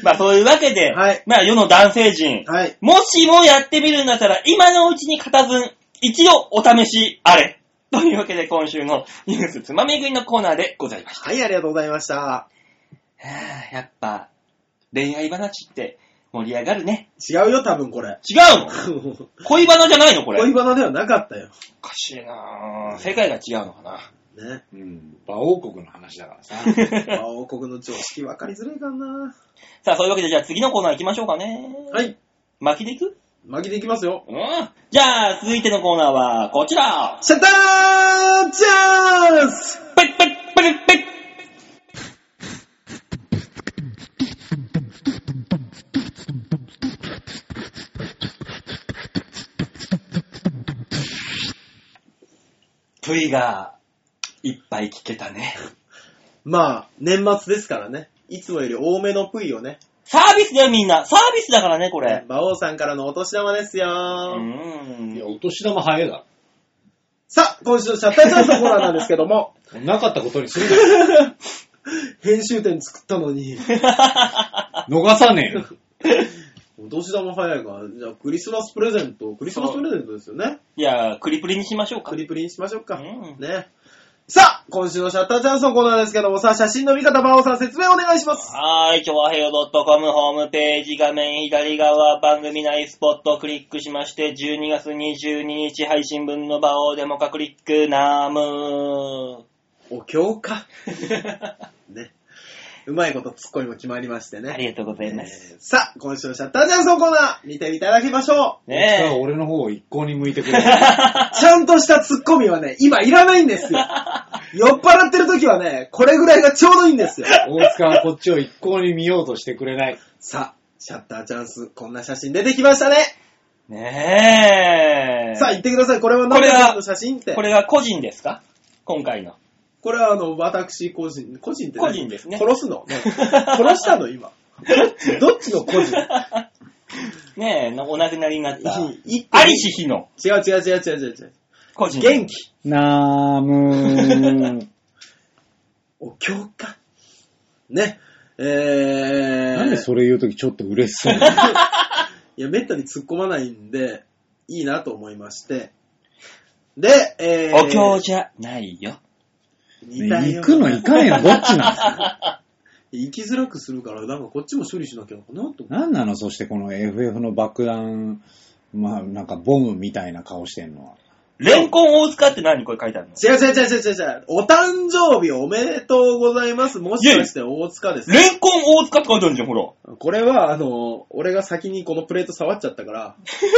まあそういうわけで、はい、まあ世の男性陣、はい、もしもやってみるんだったら、今のうちに片ずん、一度お試しあれ。というわけで今週のニュースつまみ食いのコーナーでございました。はい、ありがとうございました。やっぱ、恋愛話って盛り上がるね。違うよ、多分これ。違うの？恋バナじゃないのこれ。恋バナではなかったよ。おかしいなぁ。世界が違うのかな。ね。うん。馬王国の話だからさ。馬王国の常識分かりづらいかな。さあ、そういうわけでじゃあ次のコーナー行きましょうかね。はい。巻きでいく？巻きでいきますよ。うん。じゃあ、続いてのコーナーはこちら。シャッターチャンス！ペッペッペッペッ。V がいっぱい聞けたね。まあ年末ですからね、いつもより多めの V をね。サービスだよみんな、サービスだからねこれ。馬王さんからのお年玉ですよ。いやお年玉早いだ。さあ今週のシャッターチャンスのコーナーなんですけども、なかったことにするな。編集点作ったのに逃さねえ。お年玉早いから、じゃあクリスマスプレゼントですよね。いやー、クリプリにしましょうか。クリプリにしましょうか。うん、ね。さあ、今週のシャッターチャンスのコーナーですけども、さあ、写真の見方、馬王さん説明お願いします。はい、今日は平和.com ホームページ画面左側、番組内スポットをクリックしまして、12月22日配信分の馬王デモかクリックナームー。お経か。ね。うまいことツッコミも決まりましてね。ありがとうございます。さあ、今週のシャッターチャンスのコーナー、見ていただきましょう。ねえ。俺の方を一向に向いてくれる。ちゃんとしたツッコミはね、今いらないんですよ。酔っ払ってる時はね、これぐらいがちょうどいいんですよ。大塚はこっちを一向に見ようとしてくれない。さあ、シャッターチャンス、こんな写真出てきましたね。ねえ。さあ、言ってください。これは何の写真って。これは個人ですか？今回の。これは私個人って、ね、個人ですね。殺すの、ね、殺したの今。どっちの個人？ねえ、お亡くなりになった。ありし日の。違う。個人。元気。なーむー。お経か。ね。なんでそれ言うときちょっと嬉しそうな。いや、めったに突っ込まないんで、いいなと思いまして。で、お経じゃないよ。ね、行くの行かねえのどっちなんですか。行きづらくするから、なんかこっちも処理しなきゃなと。なんなのそしてこの FF の爆弾、まあなんかボムみたいな顔してんのは。レンコン大塚って何これ書いてあるの？違う。お誕生日おめでとうございます。もしかして大塚ですか？レンコン大塚って書いてあるじゃん、ほら。これは俺が先にこのプレート触っちゃったから、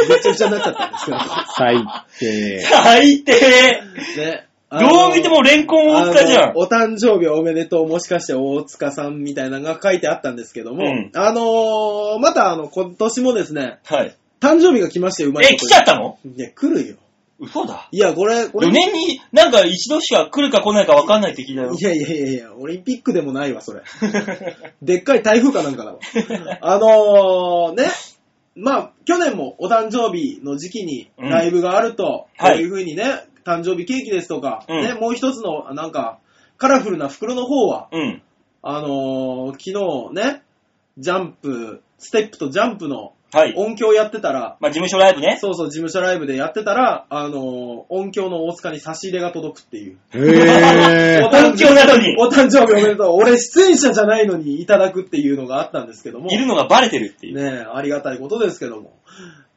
めちゃくちゃになっちゃったんですよ。最低。ね。どう見てもレンコン大塚じゃん。お誕生日おめでとう、もしかして大塚さんみたいなのが書いてあったんですけども、うん、また今年もですね、はい、誕生日が来まして、うまいこと。来ちゃったの？いや、来るよ。嘘だ。いや、これ。4年になんか一度しか来るか来ないか分かんないって聞いたよ。いや、オリンピックでもないわ、それ。でっかい台風かなんかだわ。ね。まあ、去年もお誕生日の時期にライブがあると、こういう風にね、はい、誕生日ケーキですとか、うん、ね、もう一つのなんかカラフルな袋の方は、うん、昨日ね、ジャンプステップとジャンプの音響やってたら、はい、まあ、事務所ライブね、そう事務所ライブでやってたら、音響の大塚に差し入れが届くっていう。へー。音響なのにお誕生日おめでとう。俺出演者じゃないのにいただくっていうのがあったんですけども、いるのがバレてるっていうね、ありがたいことですけども。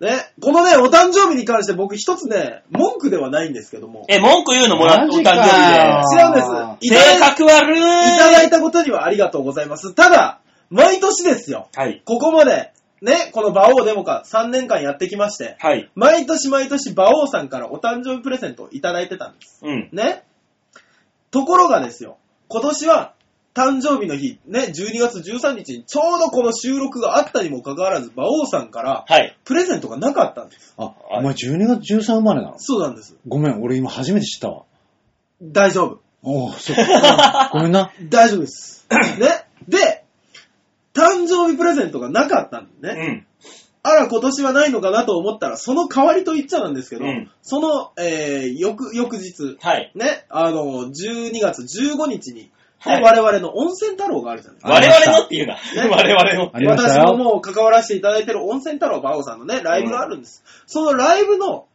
ね、このね、お誕生日に関して僕一つね、文句ではないんですけども。文句言うのもらったお誕生日で。違うんです。性格悪い。いただいたことにはありがとうございます。ただ、毎年ですよ。はい。ここまでね、この馬王デモカ3年間やってきまして、はい、毎年毎年馬王さんからお誕生日プレゼントをいただいてたんです、うん、ね。ところがですよ、今年は誕生日の日、ね、12月13日にちょうどこの収録があったにもかかわらず馬王さんからプレゼントがなかったんです、はい、あ、お前12月13生まれなの？そうなんです。ごめん、俺今初めて知ったわ。大丈夫。おー、そうごめんな。大丈夫ですね。で、誕生日プレゼントがなかったんだね、うん、あら今年はないのかなと思ったら、その代わりと言っちゃなんですけど、うん、その、翌日、はい、ね、12月15日に、はい、我々の温泉太郎があるじゃないですか。我々のっていうな、ね、我々の。私ももう関わらせていただいてる温泉太郎馬王さんのね、ライブがあるんです、うん、そのライブの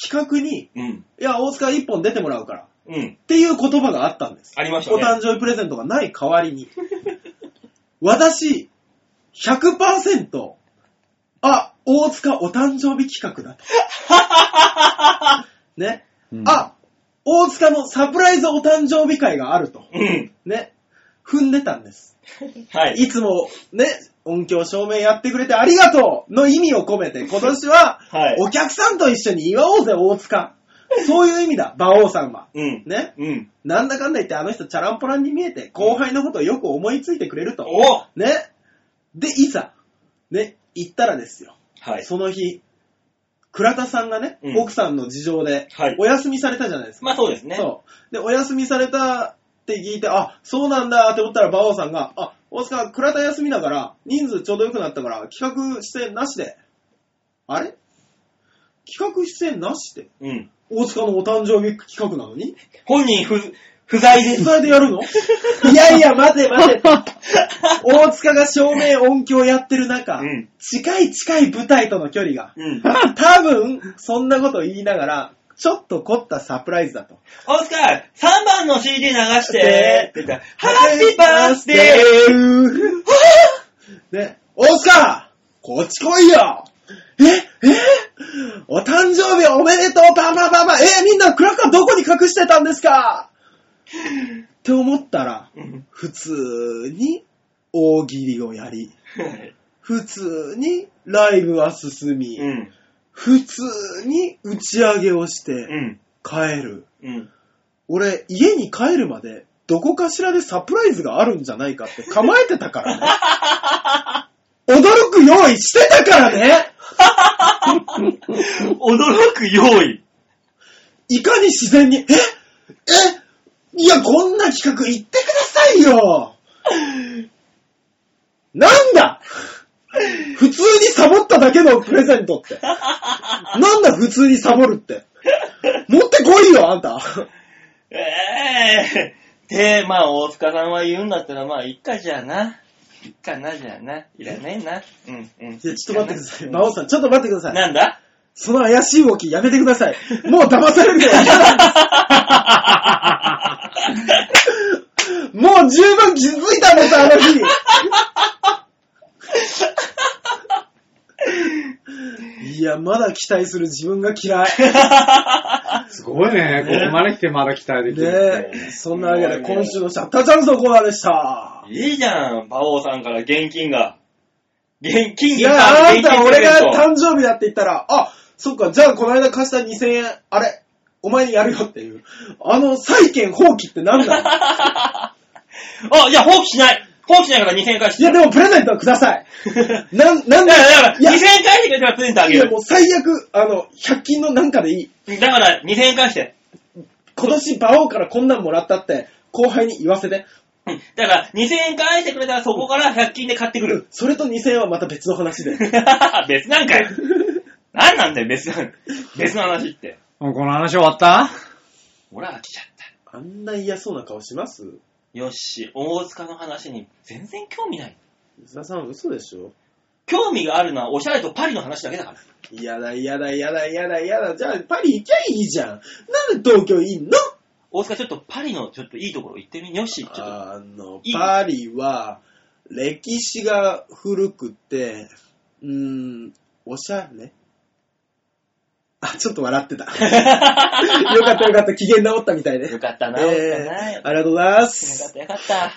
企画に、うん、いや大塚一本出てもらうから、うん、っていう言葉があったんです。ありましたね。お誕生日プレゼントがない代わりに私 100% あ、大塚お誕生日企画だとね、うん、あ、大塚のサプライズお誕生日会があると、うん、ね、踏んでたんです、はい、いつもね音響照明やってくれてありがとうの意味を込めて今年はお客さんと一緒に祝おうぜ大塚、そういう意味だ馬王さんは、うん、ね、うん、なんだかんだ言ってあの人チャランポランに見えて後輩のことをよく思いついてくれると、お、ね、でいざね行ったらですよ、はい、その日倉田さんがね、うん、奥さんの事情でお休みされたじゃないですか、はい、まあそうですね。そうでお休みされたって聞いて、あ、そうなんだって思ったら馬王さんが、あ、大塚倉田休みだから人数ちょうど良くなったから企画出演なしで、あれ企画出演なしで、うん、大塚のお誕生日企画なのに本人不在で、不在でやるのいやいや待て待て大塚が照明音響やってる中、うん、近い舞台との距離が、うん、多分そんなこと言いながらちょっと凝ったサプライズだと、大塚3番の CD 流してって言ったハッピーバースデーで、大塚こっち来いよ、お誕生日おめでとうパパパパ、みんなクラッカーどこに隠してたんですかって思ったら、普通に大喜利をやり、普通にライブは進み、うん、普通に打ち上げをして帰る、うんうん、俺家に帰るまでどこかしらでサプライズがあるんじゃないかって構えてたからね驚く用意してたからね驚く用意、いかに自然に、いやこんな企画言ってくださいよなんだ普通にサボっただけのプレゼントってなんだ普通にサボるって持ってこいよあんたで、まあ大塚さんは言うんだったらまあいっかじゃあな、いっかなじゃあな、いらないな、うんうん。ちょっと待ってください、馬王さん、ちょっと待ってください。なんだ？その怪しい動きやめてください。もう騙されるのは嫌なんです。もう十分気づいたんですあの日。いやまだ期待する自分が嫌い。すごいね、ここまで来てまだ期待できる。ね、そんなわけで今週のシャッターチャンスのコーナーでした。いいじゃん、馬王さんから現金が。いやあなた俺が誕生日だって言ったら、あ、そっか、じゃあこの間貸した2000円あれお前にやるよっていうあの債権放棄ってなんだ。あ、いや放棄しない。放棄しないから2000円返して。いやでもプレゼントはください。なんでだから2000円返してくれたらプレゼントあげる。いやもう最悪100均のなんかでいい。だから2000円返して。今年馬王からこんなんもらったって後輩に言わせて。うん、だから2000円返してくれたらそこから100均で買ってくる。うん、それと2000円はまた別の話で。別なんかよ。なんなんだよ別の話って。もうこの話終わった？ほら飽きちゃった。あんな嫌そうな顔します？よし、大塚の話に全然興味ない。伊沢さん嘘でしょ？興味があるのはおしゃれとパリの話だけだから。嫌だ。じゃあパリ行きゃいいじゃん。なんで東京いんの？大塚ちょっとパリのちょっといいところ行ってみよし。ちょっとパリは歴史が古くて、おしゃれ。あ、ちょっと笑ってた。よかった機嫌直ったみたいで。よかったな。ありがとうございます。よかった。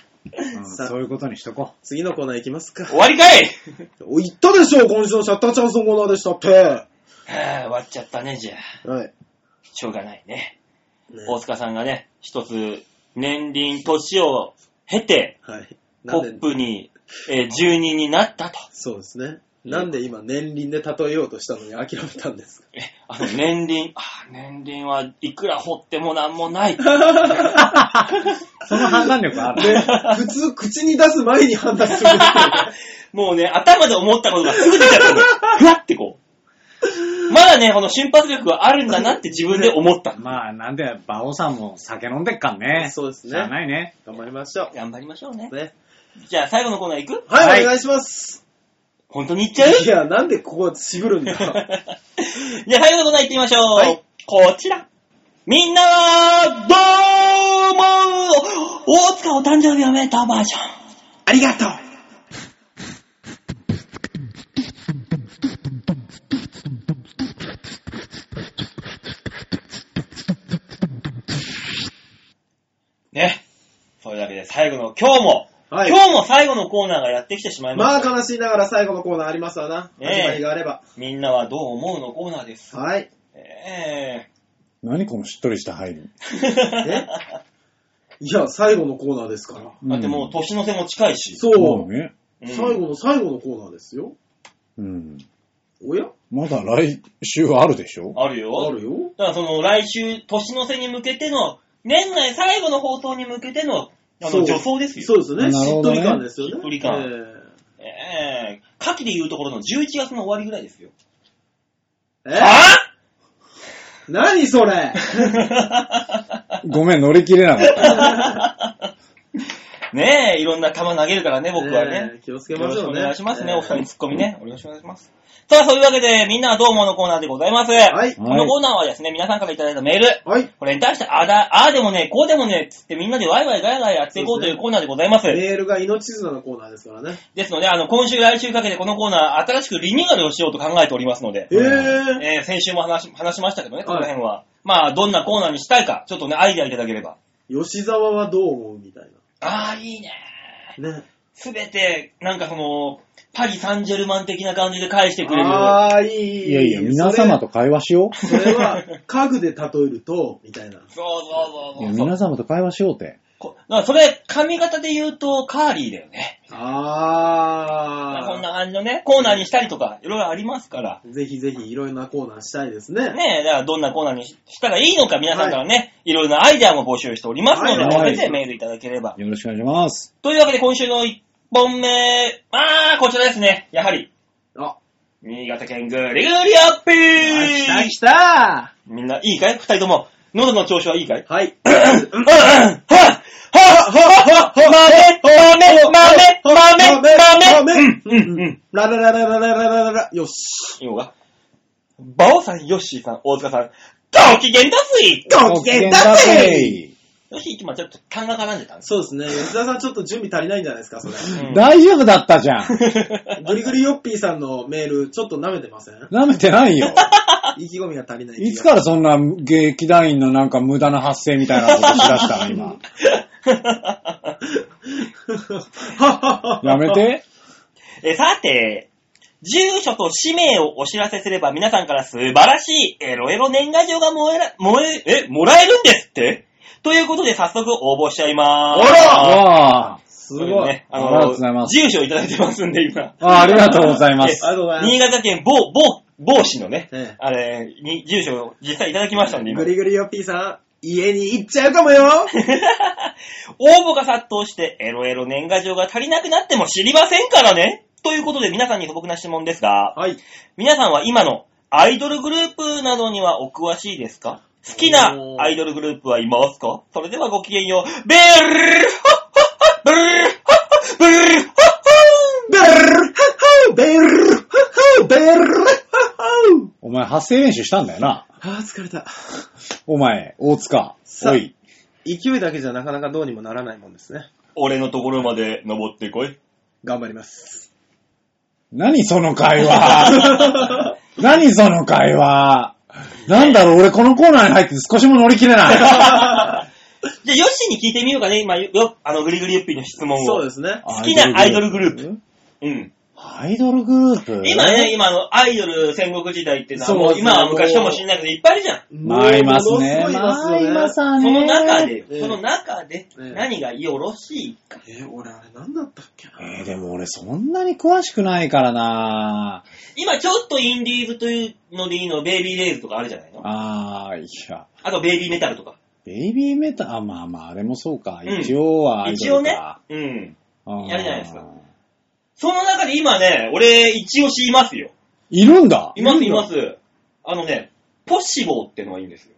そういうことにしとこう。次のコーナー行きますか。終わりかい言ったでしょ、今週のシャッターチャンスのコーナーでしたって。終わっちゃったね、じゃあ。はい。しょうがないね。ね、大塚さんがね、一つ、年輪、年を経て、はい、ポップに、住人になったと。そうですね。なんで今、年輪で例えようとしたのに諦めたんですか。年輪、年輪はいくら掘ってもなんもない。その判断力ある、ね、普通、口に出す前に判断するんですけど。もうね、頭で思ったことがすぐ出ちゃったんだよ。ふわってこう。まだね、この瞬発力はあるんだなって自分で思った。まあ、なんで、馬王さんも酒飲んでっかんね。そうですね。じゃないね。頑張りましょう。頑張りましょうね。ね、じゃあ、最後のコーナー行く？はい、はい、お願いします。本当に行っちゃう？いや、なんでここは渋るんだ。じゃあ、最後のコーナー行ってみましょう。はい、こちら。みんなは、どうも大塚お誕生日おめでとうバージョン。ありがとう。ね。そういうわけで最後の今日も、はい、今日も最後のコーナーがやってきてしまいました。まあ悲しいながら最後のコーナーありますわな。始まりがあれば。みんなはどう思うのコーナーです。はい。何このしっとりした入り。いや、最後のコーナーですから。だってもう年の瀬も近いし。そうね、うん。最後の最後のコーナーですよ。うん。おや？まだ来週あるでしょ？あるよ。あるよ。だからその来週、年の瀬に向けての、年内最後の放送に向けての、助走ですよ。そうですよね。しっとり感ですよね。しっとり感。夏季でいうところの11月の終わりぐらいですよ。何それごめん、乗り切れなかった。ねえ、いろんな球投げるからね、僕はね。気をつけましょうね。よろしくお願いしますね、お二人のツッコミね。お願いします。さあ、そういうわけで、みんなはどう思うのコーナーでございます。はい。このコーナーはですね、皆さんからいただいたメール。はい。これに対して、あでもね、こうでもね、つってみんなでワイワイガヤガヤやっていこうというコーナーでございます。メールが命綱のコーナーですからね。ですので、今週来週かけてこのコーナー、新しくリニューアルをしようと考えておりますので。先週も話しましたけどね、この辺は。まあ、どんなコーナーにしたいか、ちょっとね、アイデアいただければ。吉沢はどう思うみたいな。ああ、いいね。ね。すべて、なんかその、パリ・サンジェルマン的な感じで返してくれる。ああ、いい。いやいや、皆様と会話しよう。それは、家具で例えると、みたいな。そう。皆様と会話しようって。それ、髪型で言うと、カーリーだよね。ああ。こんな感じのね、コーナーにしたりとか、いろいろありますから。ぜひぜひ、いろいろなコーナーしたいですね。ねえ、だからどんなコーナーにしたらいいのか、皆さんからね、いろいろなアイデアも募集しておりますので、ぜひメールいただければ。よろしくお願いします。というわけで、今週の1本目、こちらですね。やはり。新潟県グリグリアッピー来たみんないいかい？二人とも。喉の調子はいいかい？はい。豆ラララララララララよし。いこうか。馬王さん、ヨッシーさん、大塚さん、ご機嫌だぜ！ご機嫌だぜ！ヨッシー今ちょっと勘が絡んでたんです。そうですね。吉田さんちょっと準備足りないんじゃないですか、それ。大丈夫だったじゃん。グリグリヨッピーさんのメール、ちょっと舐めてません？舐めてないよ。意気込みが足りない。いつからそんな劇団員のなんか無駄な発声みたいなことしだしたの今。やめて。さて、住所と氏名をお知らせすれば皆さんから素晴らしいエロエロ年賀状がもらえるんですってということで早速応募しちゃいまーす。あらすごいね。ありがとうございます。住所いただいてますんで、今。ありがとうございます。新潟県某市のね、あれ、住所を実際いただきましたんで、今。グリグリよっぴーさん、家に行っちゃうかもよ。応募が殺到して、エロエロ年賀状が足りなくなっても知りませんからね。ということで、皆さんに素朴な質問ですが、はい、皆さんは今のアイドルグループなどにはお詳しいですか？好きなアイドルグループはいますか？それではごきげんよう。ベルルルブルルブルルベルルベルルお前発声練習したんだよな。疲れた。お前、大塚。おい。勢いだけじゃなかなかどうにもならないもんですね。俺のところまで登ってこい。頑張ります。何その会話。何その会話。なんだろう、俺このコーナーに入って少しも乗り切れない。じゃあ、ヨッシーに聞いてみようかね、今、グリグリユッピーの質問を。そうですね。好きなアイドルグループ。うん。アイドルグループ今ね、今のアイドル戦国時代ってのはもう今は昔とも知んないけどいっぱいあるじゃん。まあいますね。まあいますね。その中で何がよろしいか。俺あれ何だったっけな。でも俺そんなに詳しくないからな。今ちょっとインディーズというのでいいの、ベイビーレイズとかあるじゃないの。ああ、いや。あとベイビーメタルとか。ベイビーメタル、まあまああれもそうか。一応はアイドルか。一応ね。うん。やるじゃないですか。その中で今ね、俺、一押しいますよ。いるんだ？います、います。ポッシボーってのがいいんですよ。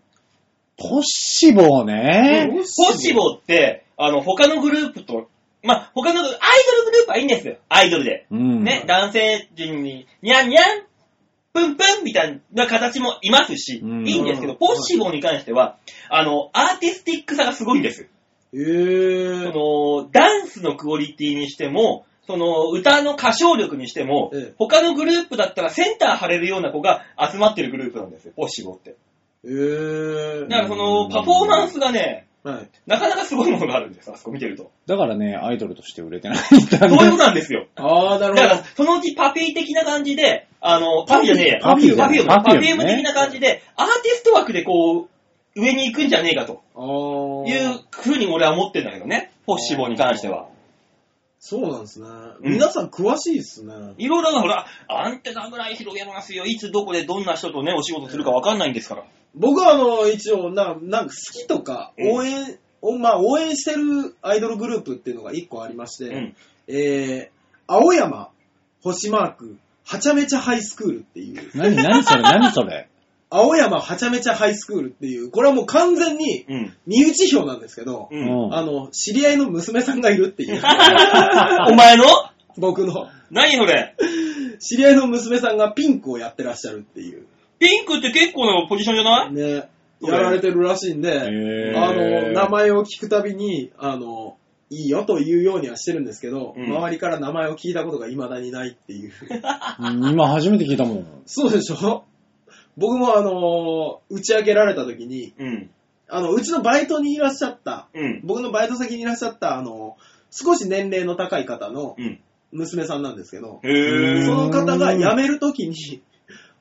ポッシボーね。ポッシボーって、他のグループと、まあ、他のアイドルグループはいいんですよ。アイドルで。うん、ね、男性陣に、にゃんにゃん、ぷんぷんみたいな形もいますし、うん、いいんですけど、ポッシボーに関しては、アーティスティックさがすごいんです。ダンスのクオリティにしても、その歌の歌唱力にしても、他のグループだったらセンター張れるような子が集まってるグループなんですよ、ポッシボーって。だからそのパフォーマンスがね、なかなかすごいものがあるんです、あそこ見てると。だからね、アイドルとして売れてないんだね。そういうことなんですよ。ああ、なるほど。だからそのうちパフィー的な感じで、パフィーム的な感じで、アーティスト枠でこう、上に行くんじゃねえかと。いうふうに俺は思ってるんだけどね、ポッシボーに関しては。そうなんですね。皆さん詳しいですね。いろいろな、ほら、アンテナぐらい広げますよ。いつどこでどんな人とね、お仕事するか分かんないんですから。僕は一応、なんか好きとか、応援してるアイドルグループっていうのが一個ありまして、青山、星マーク、はちゃめちゃハイスクールっていう。何それ青山はちゃめちゃハイスクールっていう、これはもう完全に身内票なんですけど、知り合いの娘さんがいるっていう。お前の？僕の。何それ？知り合いの娘さんがピンクをやってらっしゃるっていう。ピンクって結構なポジションじゃない？ね。やられてるらしいんで、名前を聞くたびに、いいよというようにはしてるんですけど、周りから名前を聞いたことが未だにないっていう。今初めて聞いたもん。そうでしょ？僕も打ち明けられた時に、うちのバイトにいらっしゃった、僕のバイト先にいらっしゃった、少し年齢の高い方の娘さんなんですけど、その方が辞める時に、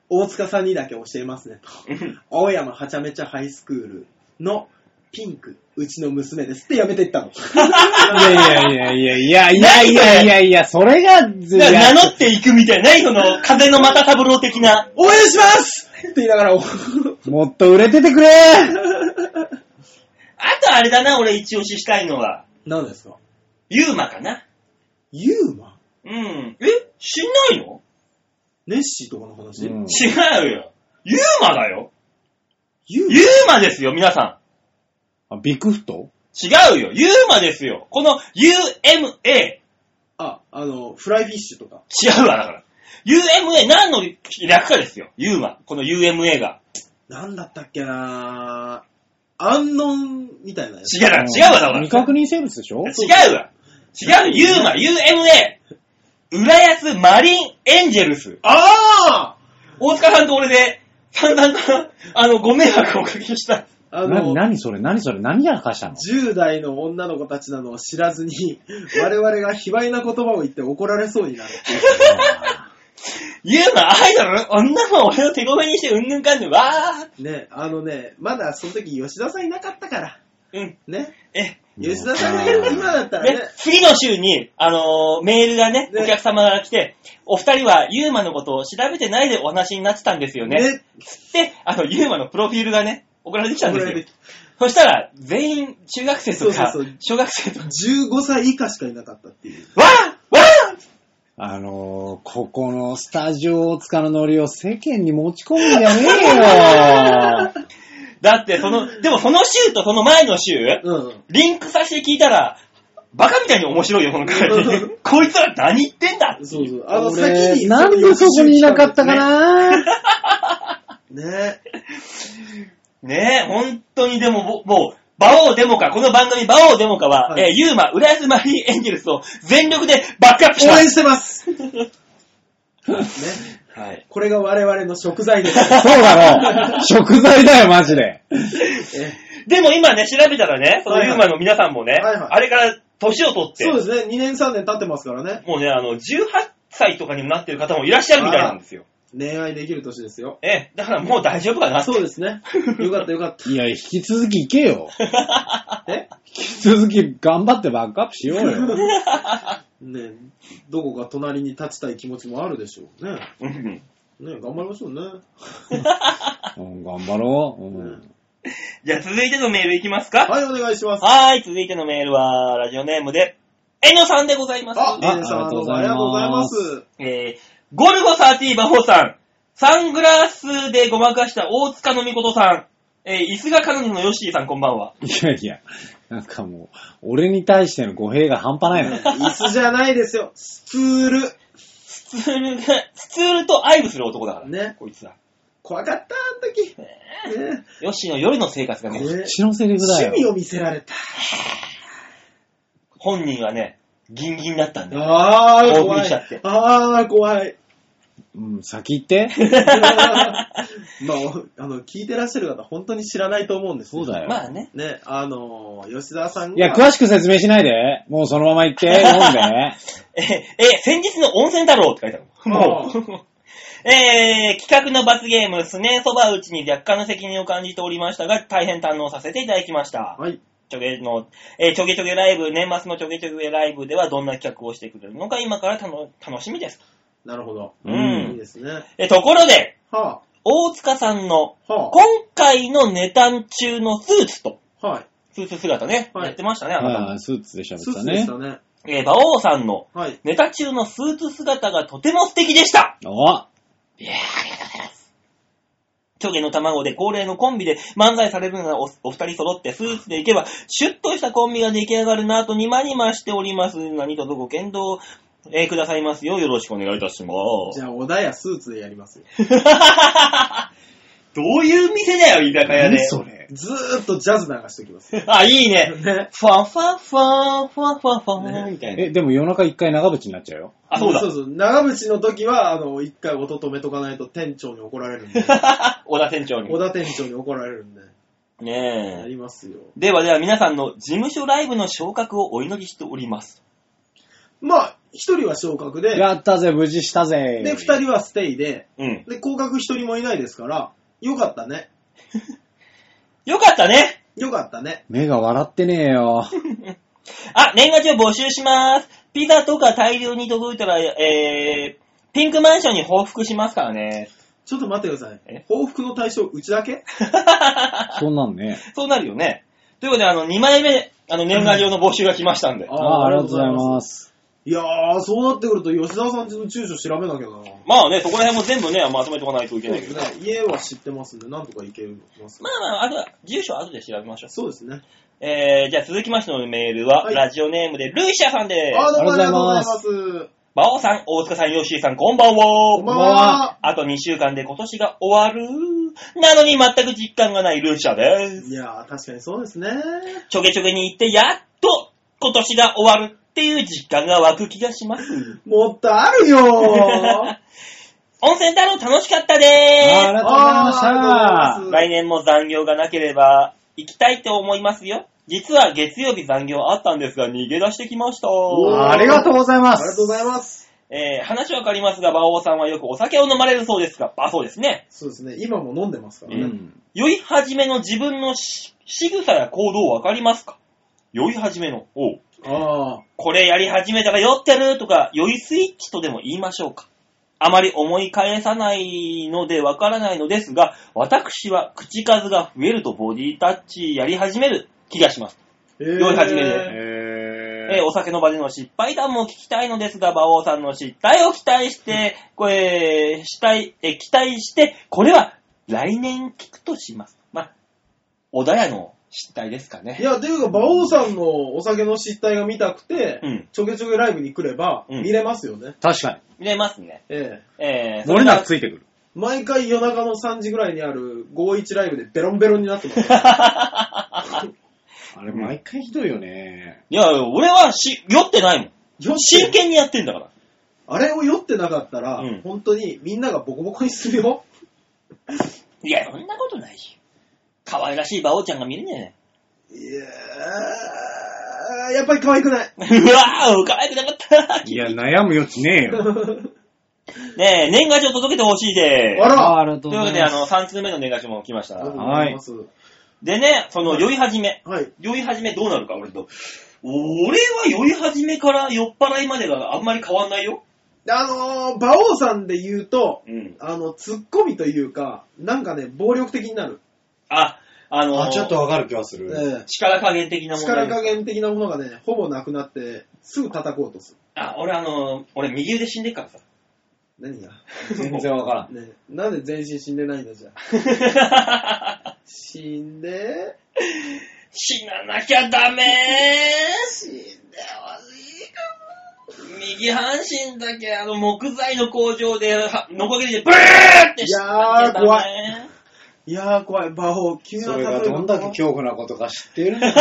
大塚さんにだけ教えますねと。青山はちゃめちゃハイスクールのピンク、うちの娘ですって辞めていったの。いや、それが、名乗っていくみたいな、風の又三郎的な。応援しますって言いながら、もっと売れててくれ。あとあれだな、俺一押ししたいのは。何ですか？ユーマかな。ユーマ？うん。知んないの？ネッシーとかの話？違うよ。ユーマだよ。ユーマですよ、皆さん。ビクフト？違うよ、ユーマですよ。この UMA。フライフィッシュとか。違うわ、だから。UMA 何の略かですよ、ユーマ。この UMA が。なんだったっけなぁ。アンノンみたいなやつ。違うわ、だから。未確認生物でしょ？違う、ユーマ、UMA。浦安マリンエンジェルス。大塚さんと俺で、散々な、ご迷惑をおかけした。何それ何やらかしたの？10代の女の子たちなのを知らずに、我々が卑猥な言葉を言って怒られそうになる。言うな、アイドル女の俺を手ごめにしてうんぬんかんぬん、わーね、まだその時吉田さんいなかったから。うん。ね。吉田さんが今だったらね。次の週に、メールがね、お客様が来て、お二人はユーマのことを調べてないでお話になってたんですよね。ね。で、ユーマのプロフィールがね、送られてきたんですよ。そしたら、全員、中学生とか、小学生とか。15歳以下しかいなかったっていう。わぁわぁここのスタジオ大塚のノリを世間に持ち込むんじゃねえよ。だって、でもその週とその前の週、リンクさせて聞いたら、バカみたいに面白いよ、この回。こいつら何言ってんだって。そう。先に。なんでそこにいなかったかなねえ。ねえ、本当にでも、もう、馬王デモカ、この番組馬王デモカは、ユーマ、浦安マリーエンジェルスを全力でバックアップした。応援してますね。はい。これが我々の食材です。そうだろう。食材だよ、マジで。でも今ね、調べたらね、そのユーマの皆さんもね、はいはい、あれから年を取って。そうですね、2年3年経ってますからね。もうね、18歳とかにもなってる方もいらっしゃるみたいなんですよ。恋愛できる年ですよ。ええ、だからもう大丈夫かなって。そうですね。よかったよかった。いや、引き続き行けよ。え？引き続き頑張ってバックアップしようよ。ねえ、どこか隣に立ちたい気持ちもあるでしょうね。ねえ、頑張りましょうね。うん、頑張ろう。うんね、じゃあ続いてのメールいきますか。はい、お願いします。はい、続いてのメールは、ラジオネームで、えのさんでございます。ありがとうございます。ゴルゴ13馬法さん、サングラスでごまかした大塚のみことさん、椅子が彼女のヨッシーさん、こんばんは。いやいや、なんかもう俺に対しての語弊が半端ないの。椅子じゃないですよ、スツール。スツールと愛撫する男だからね、こいつは。怖かったあの時、ね。ヨッシーの夜の生活がね、こっちのセリフだよ。趣味を見せられた。本人はね、ギンギンだったんだよ。あー怖い。興奮しちゃって。あー怖い。うん、先行って。まあ、聞いてらっしゃる方、本当に知らないと思うんですよ。そうだよ。まあね。ね、吉沢さんが。いや、詳しく説明しないで。もうそのまま行って、飲んで。先日の温泉太郎って書いてある。もう。企画の罰ゲーム、すねそば打ちに若干の責任を感じておりましたが、大変堪能させていただきました。はい。ちょげちょげライブ、年末のちょげちょげライブではどんな企画をしてくれるのか今から楽しみです。なるほど。うん。いいですね。ところで、はあ、大塚さんの、はあ、今回のネタ中のスーツと、はい、スーツ姿ね、はい、やってましたね、あなたも。スーツでしゃべったね。スーツでしたね。馬王さんのネタ中のスーツ姿がとても素敵でした。はい、いやありがとうございます。チョゲの卵で恒例のコンビで漫才されるなら お二人揃ってスーツでいけばシュッとしたコンビが出来上がるなぁとにまにましております。何とぞご検討、くださいますよ。よろしくお願いいたします。じゃあ、小田屋スーツでやりますよ。どういう店だよ、居酒屋で。それ。ずーっとジャズ流しておきます。あ、いいね。ファンファンファンファンファンファンみたいな。でも夜中一回長渕になっちゃうよ。あ、そうだ。そうそう。長渕の時は、一回音止めとかないと店長に怒られるんで。小田店長に怒られるんで。ねえ。やりますよ。では皆さんの事務所ライブの昇格をお祈りしております。まあ、一人は昇格で。やったぜ、無事したぜ。で、二人はステイで。うん。で、降格一人もいないですから、よかったね。よかったね。よかったね。目が笑ってねえよ。あ、年賀状募集します。ピザとか大量に届いたら、ピンクマンションに報復しますからね。ちょっと待ってください。報復の対象、うちだけ？そうなんね。そうなるよね。ということで、2枚目、年賀状の募集が来ましたんで。ありがとうございます。いやー、そうなってくると、吉沢さんちの住所調べなきゃな。まあね、そこら辺も全部ね、まとめておかないといけないけど。そうですね。家は知ってますんで、なんとか行けます。まあまあ、住所は後で調べましょう。そうですね。じゃあ続きましてのメールは、はい、ラジオネームで、ルイシャさんです。どうもありがとうございます。馬王さん、大塚さん、ヨッシーさん、こんばんは。こんばんは。あと2週間で今年が終わる。なのに全く実感がないルイシャです。いやー、確かにそうですね。ちょげちょげに行って、やっと今年が終わる。っていう実感が湧く気がします。もっとあるよー。温泉太郎楽しかったでーす。ありがとうございました。来年も残業がなければ行きたいと思いますよ。実は月曜日残業あったんですが逃げ出してきました。ありがとうございます。ありがとうございます。話は変わりますが、馬王さんはよくお酒を飲まれるそうですが、そうですね。そうですね。今も飲んでますからね。うん、酔い始めの自分の仕草や行動わかりますか？酔い始めの。あ、これやり始めたら酔ってるとか酔いスイッチとでも言いましょうか。あまり思い返さないのでわからないのですが、私は口数が増えるとボディタッチやり始める気がします。酔い始めで、お酒の場での失敗談も聞きたいのですが、馬王さんの失態を期待して期待してこれは来年聞くとします。まあ、小田屋の失態ですかね。いや、というか、馬王さんのお酒の失態が見たくて、うん、ちょげちょげライブに来れば、見れますよね。確かに。見れますね。漏れなくついてくる。毎回夜中の3時ぐらいにある51ライブでベロンベロンになってます。あれ、毎回ひどいよね。いや、俺は酔ってないもん。真剣にやってんだから。あれを酔ってなかったら、本当にみんながボコボコにするよ。いや、そんなことないし。可愛らしい馬王ちゃんが見れねえね。いやー、やっぱり可愛くない。うわー、可愛くなかった。いや、悩む余地ねえよ。ねえ、年賀状届けてほしいでーす。あら、ありがとうございます。というわけで、3通目の年賀状も来ました。はい。でね、その、酔い始め。はい。酔い始めどうなるか、俺は酔い始めから酔っ払いまでがあんまり変わんないよ。馬王さんで言うと、うん、ツッコミというか、なんかね、暴力的になる。ちょっとわかる気はする。力加減的なもの。力加減的なものがね、ほぼなくなって、すぐ叩こうとする。俺右腕死んでっからさ。何が全然わからん。ね、なんで全身死んでないんだじゃあ。死んで死ななきゃダメー。死んでほしいかも。右半身だけ木材の工場でのこぎりでブーって死ななきゃダメー。いやー怖い。いやー怖い。馬王急な。それがどんだけ恐怖なことか知ってるんだよ。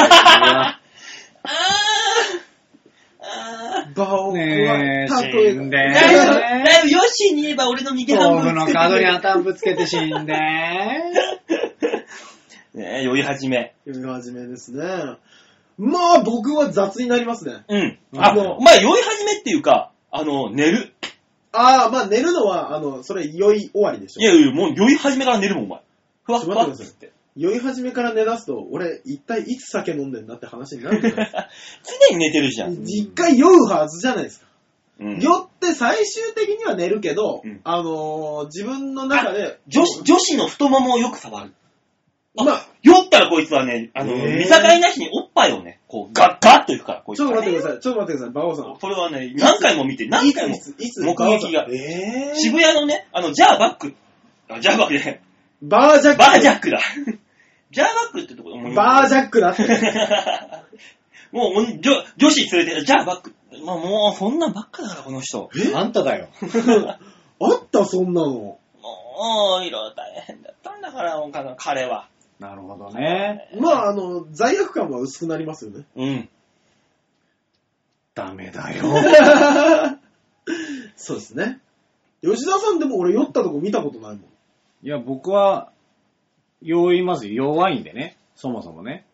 バオねえ、死んでー。だいぶよしに言えば俺の右半分。豆腐の角に頭ぶつけて死んでー。ねえ、酔い始め。酔い始めですね。まあ僕は雑になりますね。うん。まあ酔い始めっていうか、寝る。ああ、まあ寝るのは、それ酔い終わりでしょ。いやいや、もう酔い始めから寝るもん、お前。ふわふわって。酔い始めから寝出すと、俺、一体いつ酒飲んでんだって話になるじゃないですか。常に寝てるじゃん。一回酔うはずじゃないですか。うん、酔って最終的には寝るけど、うん、自分の中で女子の太ももをよく触る。酔ったらこいつはね、見境なしにおっぱいをね、こう、ガッガッといくから、こいつは、ね。ちょっと待ってください、馬王さん。これはね、何回も見て、いつ目撃が。渋谷のね、ジャーバックじゃない。バージャックだ。ジャーバックってところバージャックだって。もう女子連れてるジャーバック。まあもうそんなんばっかだからこの人。あんただよ。あったそんなの。もういろいろ大変だったんだから彼は。なるほどね。まあ罪悪感は薄くなりますよね。うん。ダメだよ。そうですね。吉田さんでも俺酔ったとこ見たことないもん。いや、僕は、まず弱いんでね。そもそもね。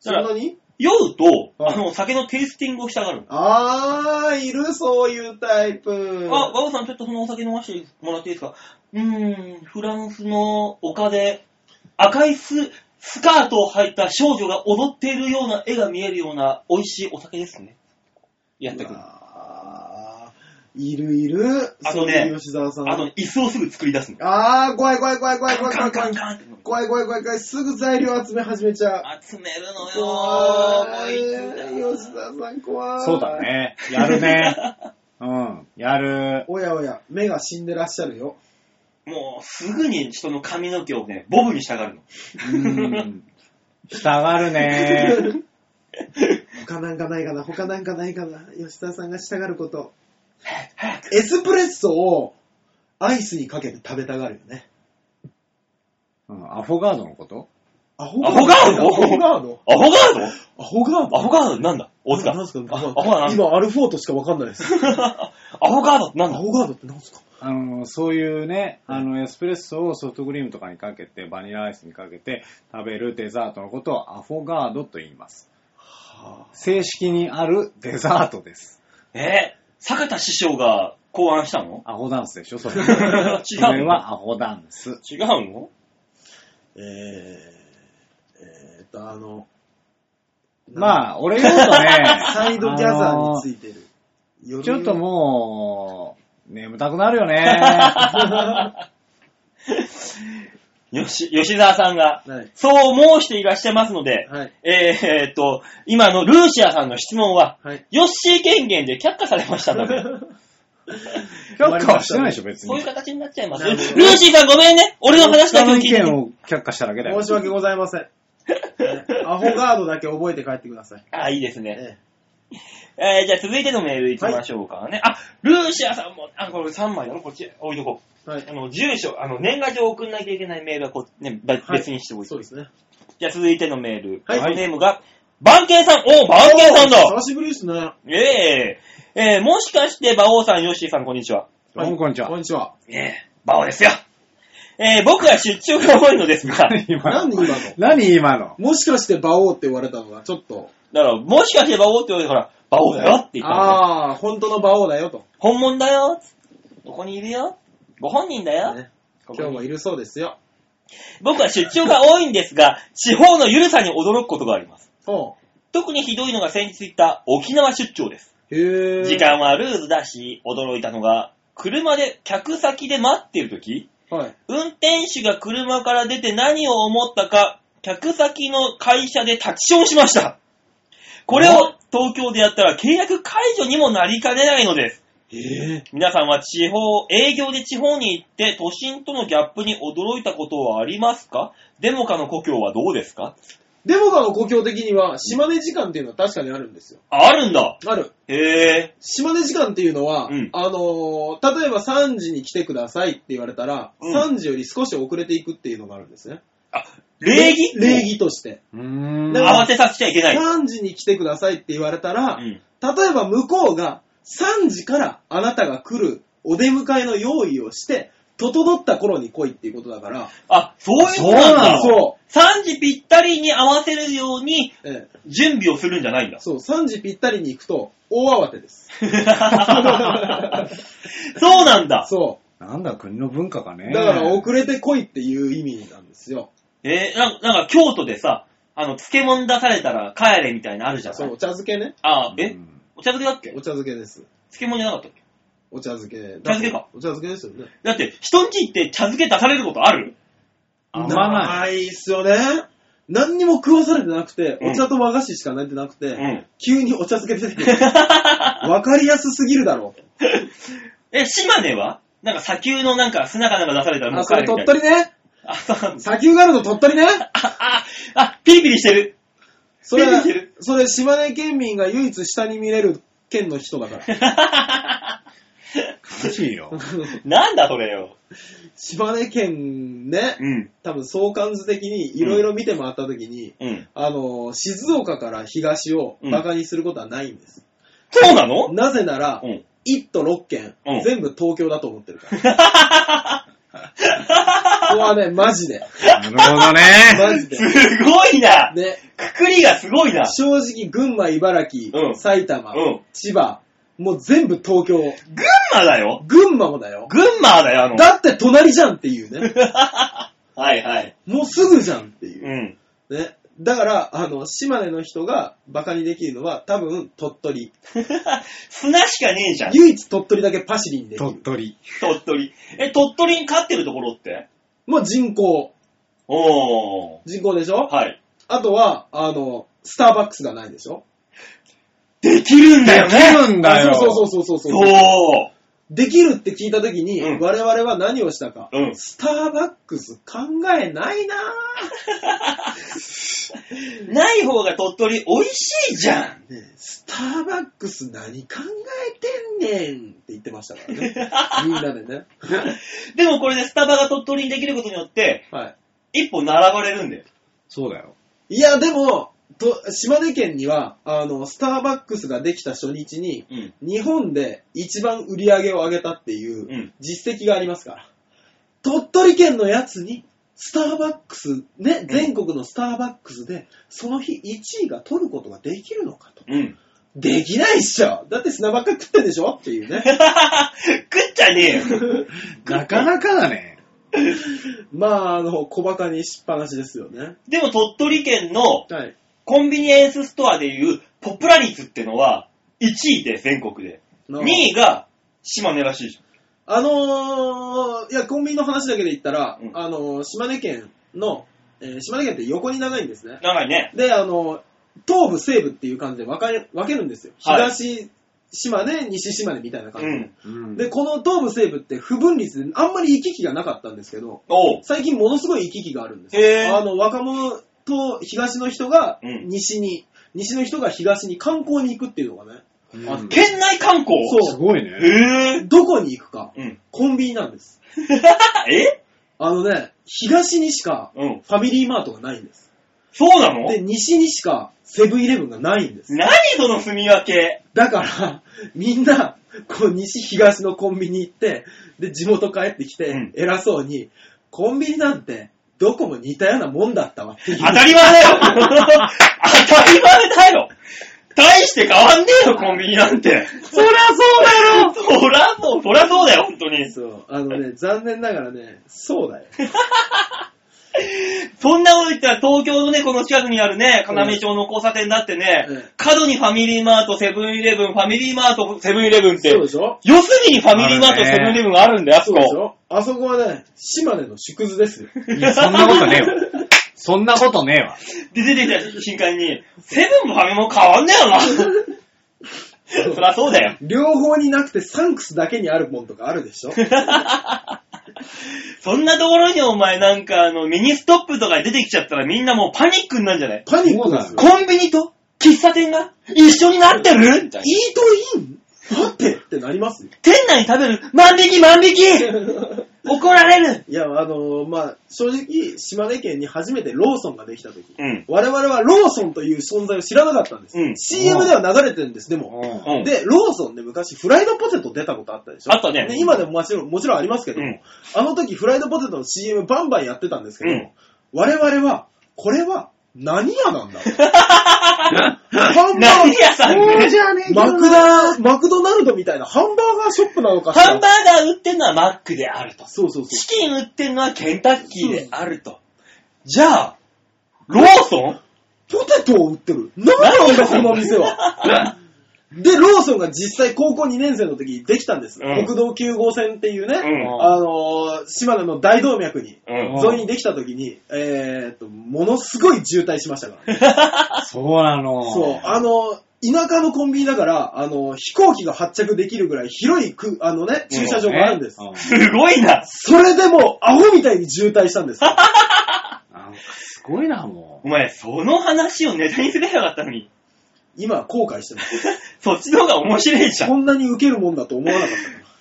そんなに酔うと、酒のテイスティングをしたがる。あー、いる、そういうタイプ。あ、馬王さん、ちょっとそのお酒飲ましてもらっていいですか？フランスの丘で、赤いスカートを履いた少女が踊っているような絵が見えるような美味しいお酒ですね。やってくる。いる。あとね、吉沢さん。椅子をすぐ作り出すの。あー、怖い。すぐ材料集め始めちゃう。集めるのよー。吉沢さん怖い。そうだね。やるね。うん、やる。おや、目が死んでらっしゃるよ。もう、すぐに人の髪の毛をね、ボブにしたがるの。したがるね。他なんかないかな。吉沢さんがしたがること。エスプレッソをアイスにかけて食べたがるよね。アフォガードのこと？アフォガードなんだ？大塚。今アルフォートしかわかんないです。アフォガードってなんだ？アフォガードってなんですか？そういうね、エスプレッソをソフトクリームとかにかけてバニラアイスにかけて食べるデザートのことをアフォガードと言います。はあ、正式にあるデザートです。坂田師匠が考案したの？アホダンスでしょ、それ。違う。それはアホダンス。違うの？まあ、俺言うとね、サイドギャザーについてる。ちょっともう、眠たくなるよね。吉沢さんが、そう申していらっしゃいますので、はい、今のルーシアさんの質問は、はい、ヨッシー権限で却下されましたので。却下はしてないでしょ、別に。そういう形になっちゃいます。ルーシーさんごめんね、俺の話だけを聞いて。を却下しただけだよ。申し訳ございません。アホガードだけ覚えて帰ってください。あ、いいですね。じゃあ続いてのメールいきましょうかね。はい、ルーシアさんも、これ3枚だろ、こっち置いとこう。はい、住所、年賀状を送んなきゃいけないメールはこう、ね、別にしておいて。そうですね。じゃあ続いてのメール。はい。ネームが、番犬さん。おー、番犬さんだ。久しぶりですね。もしかして、馬王さん、ヨッシーさん、こんにちは。はい、こんにちは。こんにちは。馬王ですよ。僕は出張が多いのですが。何今のもしかして馬王って言われたのがちょっと。だから、もしかして馬王って言われたから、馬王だよって言ったの、ね。ああ、本当の馬王だよと。本物だよ。ここにいるよ。ご本人だよ。ね、今日もいるそうですよ。僕は出張が多いんですが、地方の緩さに驚くことがあります。特にひどいのが先日行った沖縄出張です。へ、時間はルーズだし、驚いたのが、車で客先で待ってるとき、はい、運転手が車から出て何を思ったか、客先の会社で立ちションしました。これを東京でやったら契約解除にもなりかねないのです。皆さんは営業で地方に行って都心とのギャップに驚いたことはありますか？デモカの故郷はどうですか？デモカの故郷的には島根時間っていうのは確かにあるんですよ。あるんだ。ある。へえ。島根時間っていうのは、うん、例えば3時に来てくださいって言われたら、うん、3時より少し遅れていくっていうのがあるんですね。あ、礼儀？礼儀として。慌てさせちゃいけない。3時に来てくださいって言われたら、うん、例えば向こうが3時からあなたが来るお出迎えの用意をして、整った頃に来いっていうことだから。あ、そういうことなんだ。そう。3時ぴったりに合わせるように、準備をするんじゃないんだ。そう、3時ぴったりに行くと、大慌てです。そうなんだ。そう。なんだ、国の文化かね。だから、遅れて来いっていう意味なんですよ。なんか京都でさ、漬物出されたら帰れみたいなあるじゃん。そう、お茶漬けね。あ、お茶漬けだっけ？お茶漬けです。漬物じゃなかったっけ？お茶漬け。茶漬けか。お茶漬けですよね。だって、人んち行って茶漬け出されることある？ないっすよね。何にも食わされてなくて、お茶と和菓子しかないってなくて、うん、急にお茶漬け出てくる。わかりやすすぎるだろう。島根はなんか砂丘のなんか砂かなんか出されたらもう帰るみたいな。あ、それ鳥取ね。あ、そう。砂丘があるの鳥取ね。ピリピリしてる。それ島根県民が唯一下に見れる県の人だから。悲しいよ。なんだそれよ。島根県ね、うん、多分相関図的にいろいろ見て回った時に、うん、静岡から東をバカにすることはないんです。うん、そうなの？なぜなら、うん、1都6県、うん、全部東京だと思ってるから。ここはね、マジで。なるほどね。マジで。すごいな。ね。くくりがすごいな。正直、群馬、茨城、うん、埼玉、うん、千葉、もう全部東京。群馬だよ。群馬もだよ。群馬だよ、だって隣じゃんっていうね。はいはい。もうすぐじゃんっていう。うん。ね。だから、島根の人がバカにできるのは多分、鳥取。砂しかねえじゃん。唯一鳥取だけパシリにできる。鳥取。鳥取に飼ってるところってもう人口。人口でしょ？はい。あとは、スターバックスがないでしょ？できるんだよね。できるんだよ。そう。できるって聞いたときに、うん、我々は何をしたか、うん、スターバックス考えないなぁ。ない方が鳥取美味しいじゃん、ね、スターバックス何考えてんねんって言ってましたからね。みんなでね。でもこれでスタバが鳥取にできることによって、はい、一歩並ばれるんだよ。そうだよ。いやでも島根県にはスターバックスができた初日に、うん、日本で一番売り上げを上げたっていう実績がありますから、うん、鳥取県のやつにスターバックスね、うん、全国のスターバックスでその日1位が取ることができるのかと、うん、できないっしょ。だって砂ばっか食ってんでしょっていうね。食っちゃねえよ。なかなかだね。まあ小バカにしっぱなしですよね。でも鳥取県の、はい、コンビニエンスストアでいうポプラ率ってのは1位で全国で、2位が島根らしいじゃん。いやコンビニの話だけで言ったら、うん、島根県って横に長いんですね。長いね。で東部西部っていう感じで分けるんですよ。東島根、西島根みたいな感じで、うん、でこの東部西部って不分率であんまり行き来がなかったんですけど、最近ものすごい行き来があるんですよ。若者と東の人が西に、うん、西の人が東に観光に行くっていうのがね、うん、県内観光。そう。すごいね。どこに行くか、うん、コンビニなんです。東にしかファミリーマートがないんです。そうなの？で、西にしかセブンイレブンがないんです。何その住み分け？だから、みんな、こう西東のコンビニ行って、で、地元帰ってきて、偉そうに、コンビニなんてどこも似たようなもんだったわっていう。当たり前だよ当たり前だよ、大して変わんねえよ、コンビニなんて。そりゃそうだよそりゃそうだよ、本当に。そう。あのね、残念ながらね、そうだよ。そんなこと言ったら東京のね、この近くにあるね、要町の交差点だってね、角にファミリーマート、セブンイレブン、ファミリーマート、セブンイレブンって、そうでしょ、四隅にファミリーマート、セブンイレブンがあるんだよ、あそこ。そうでしょ、あそこはね、島根の縮図ですよ。いや、そんなことねえよ。そんなことねえわ。で、出てきた瞬間に、セブンもファミも変わんねえよな。そりゃそうだよ。両方になくてサンクスだけにあるもんとかあるでしょ。そんなところにお前なんかミニストップとか出てきちゃったらみんなもうパニックになるんじゃない？パニックだ。コンビニと喫茶店が一緒になってる？イートイン？待ってってなりますよ。店内食べる万引き怒られる。いや、まあ、正直、島根県に初めてローソンができたとき、うん、我々はローソンという存在を知らなかったんです。うん、CM では流れてるんです、でも、うん。で、ローソンで昔フライドポテト出たことあったでしょ？あったね。で、今でももちろんありますけども、うん、あの時フライドポテトの CM バンバンやってたんですけども、うん、我々は、これは何屋なんだろハンバーガー屋さんね。マクドナルドみたいなハンバーガーショップなのかしら。ハンバーガー売ってんのはマックであると。そうそうそう。チキン売ってんのはケンタッキーであると。そうそうそう。じゃあローソンポテトを売ってる。なんだこの店は。でローソンが実際高校2年生の時にできたんです。うん、国道9号線っていうね、うん、島根の大動脈に、うん、沿いにできた時に、ものすごい渋滞しましたから。そうなの。そう田舎のコンビニだから飛行機が発着できるぐらい広い駐車場があるんです。すごいな。それでもアホみたいに渋滞したんです。すごいなもう。お前その話をネタにすればよかったのに。今は後悔してます。そっちの方が面白いじゃん。こんなにウケるもんだと思わなかっ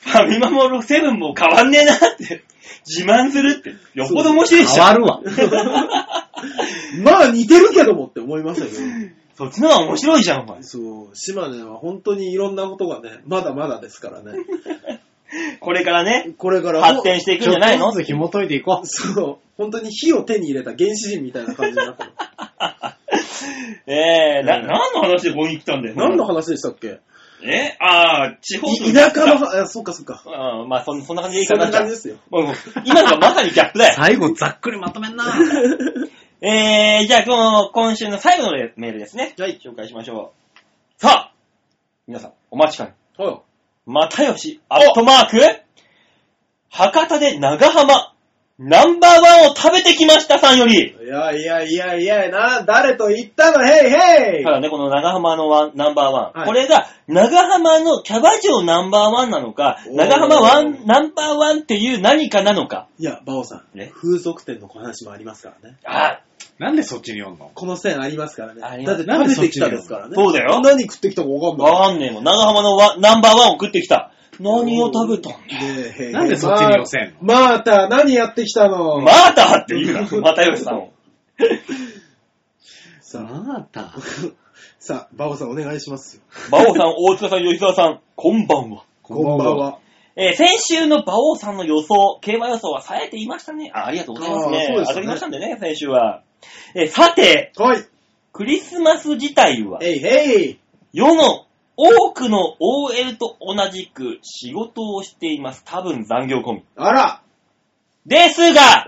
たファミマもセブンも変わんねえなって自慢するってよっぽど面白いじゃん。変わるわ。まあ似てるけどもって思いましたけど。そっちの方が面白いじゃんお前。そう、島根は本当にいろんなことがね、まだまだですからね。これから発展していくんじゃないの？ちょっとずつ紐解いていこう。そう、本当に火を手に入れた原始人みたいな感じになった。何の話でここに来たんだよ。何の話でしたっけ？地方と田舎の、そっかそっか。うん、まあそんな感じでいいかな。そんな感じですよ。今のがまさにギャップだよ。最後ざっくりまとめんな。じゃあ今週の最後のメールですね。はい、紹介しましょう。さあ、皆さんお待ちかね。はい。又吉@博多で長浜。ナンバーワンを食べてきましたさんより。いやな、誰と言ったのヘイヘイ。ただね、この長浜のナンバーワン、はい、これが長浜のキャバ嬢ナンバーワンなのか、長浜ワンナンバーワンっていう何かなのか。いや、馬王さん、ね、風俗店の話もありますからね。あ、なんでそっちに読んの？この線ありますからね。だって食べてきたですからね。そうだよ。何食ってきたかわかんない。わかんねえもん。長浜のナンバーワンを食ってきた。何を食べたんだ、なんでそっちに寄せんの？また何やってきたの？またって言うな、又吉さんを。さあ、また。さあ、馬王さんお願いしますよ。馬王さん、大塚さん、吉沢さん、こんばんは。こんばんは。先週の馬王さんの予想、競馬予想は冴えていましたね。ありがとうございますね。当たりましたんでね、先週は。さて、はい、クリスマス自体は、世の多くの OL と同じく仕事をしています。多分残業込み。あら。ですが、は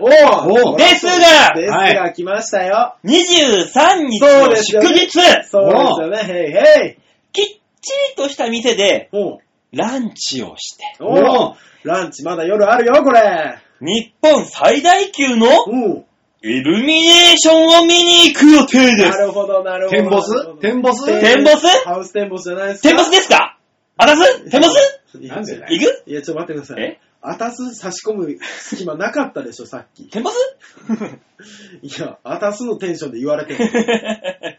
い、来ましたよ。23日の祝日。そうですよね。へいへい。きっちりとした店で、ランチをして。ランチまだ夜あるよ、これ。日本最大級の、イルミネーションを見に行く予定です。なるほど、なるほど。テンボスハウステンボスじゃないですか。テンボスですか？あたすテンボスなんで行く？いや、ちょっと待ってください。あたす差し込む隙間なかったでしょ、さっき。テンボスいや、あたすのテンションで言われてる。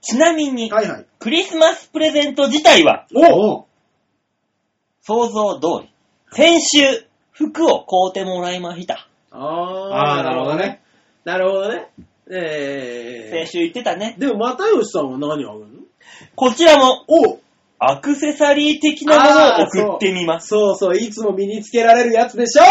ちなみに、はいはい、クリスマスプレゼント自体は、想像通り、先週、服を買うてもらいました。ああ、なるほどね。なるほどね。先週言ってたね。でも、又吉さんは何をあげるの？こちらも、アクセサリー的なものを送ってみます。そうそう、いつも身につけられるやつでしょ？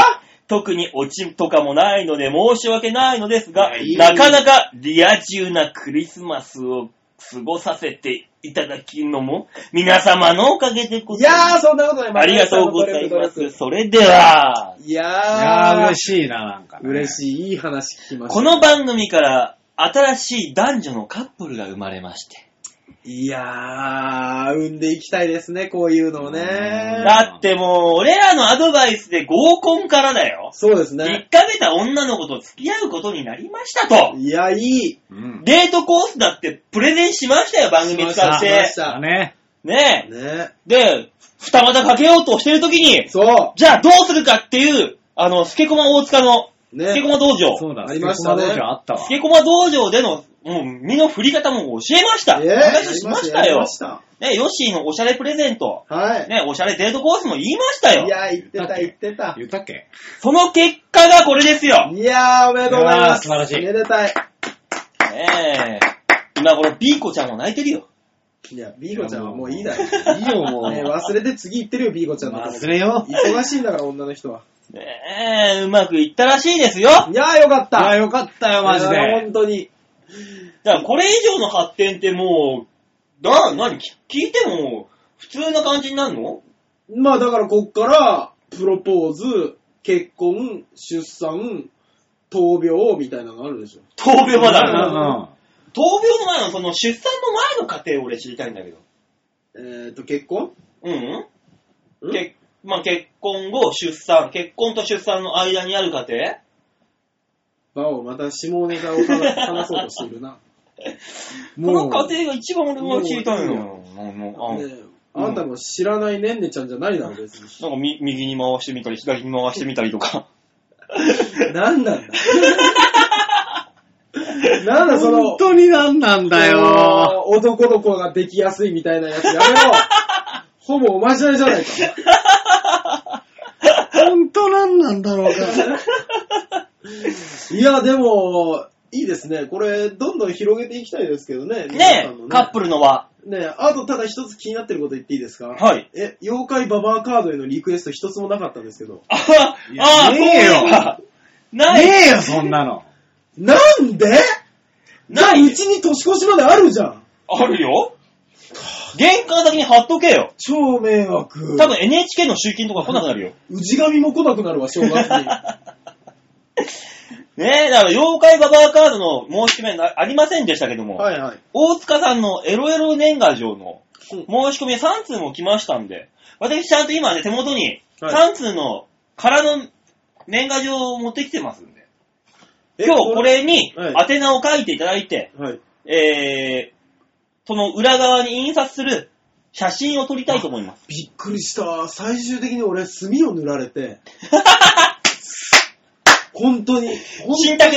特にオチとかもないので申し訳ないのですが、なかなかリア充なクリスマスを過ごさせていただきのも皆様のおかげでございます。いやー、そんなことない。ありがとうございます。それでは、いやー嬉しいな、なんか、ね。嬉しい、いい話聞きました。この番組から新しい男女のカップルが生まれまして。いやー、産んでいきたいですね、こういうのをね。だってもう、俺らのアドバイスで合コンからだよ。そうですね。引っかけた女の子と付き合うことになりましたと。いや、いい。うん、デートコースだってプレゼンしましたよ、番組使って。しました。ね。で、二股かけようとしてるときに、そう。じゃあどうするかっていう、スケコマ大塚の、スケコマ道場。そうだ、ありましたね。スケコマ道場での、もう身の振り方も教えました。話しましたよ。ね、ヨッシーのおしゃれプレゼント。はい。ね、おしゃれデートコースも言いましたよ。いや、言ってた。言ったっけ？その結果がこれですよ。いやー、おめでとうございます。素晴らしい。めでたい。ねえ。今これ、ビーコちゃんも泣いてるよ。いや、ビーコちゃんはもういいだよ。いいよ、もう。忘れて次行ってるよ、ビーコちゃんの。忘れよ。忙しいんだから、女の人は。ねえ、うまくいったらしいですよ。いやー、よかった。いや、よかったよ、マジで。本当に。だからこれ以上の発展ってもう、何聞いても普通な感じになるの？まあだからこっから、プロポーズ、結婚、出産、闘病みたいなのがあるでしょ。闘病まだあるな。闘病の前のその出産の前の過程を俺知りたいんだけど。結婚？うん。結婚後、出産、結婚と出産の間にある過程？また下ネタを話そうとしているな。この過程が一番俺も知りたいの。あんたの知らないねんねちゃんじゃないだろ別に。なんか右に回してみたり左に回してみたりとか。なんだ。なんだその本当になんなんだよ。男の子ができやすいみたいなやつやめろ。ほぼおまじないじゃないか。本当なんだろうか。いやでもいいですね。これどんどん広げていきたいですけどね。ね、カップルの輪。ね、あとただ一つ気になってること言っていいですか？はい。妖怪ババアカードへのリクエスト一つもなかったんですけど。あ、ねえよ。ない。ねえよそんなの。なんで？ない。うちに年越しまであるじゃん。あるよ。玄関先に貼っとけよ。超迷惑。多分 NHK の集金とか来なくなるよ。氏神も来なくなるわ正月に。ねえ、だから妖怪ババアカードの申し込みはありませんでしたけども、はいはい、大塚さんのエロエロ年賀状の申し込み3通も来ましたんで、私ちゃんと今ね手元に3通の空の年賀状を持ってきてますんで、今日これに宛名を書いていただいて、はい、その裏側に印刷する写真を撮りたいと思います。びっくりした。最終的に俺墨を塗られて。本当に沈託。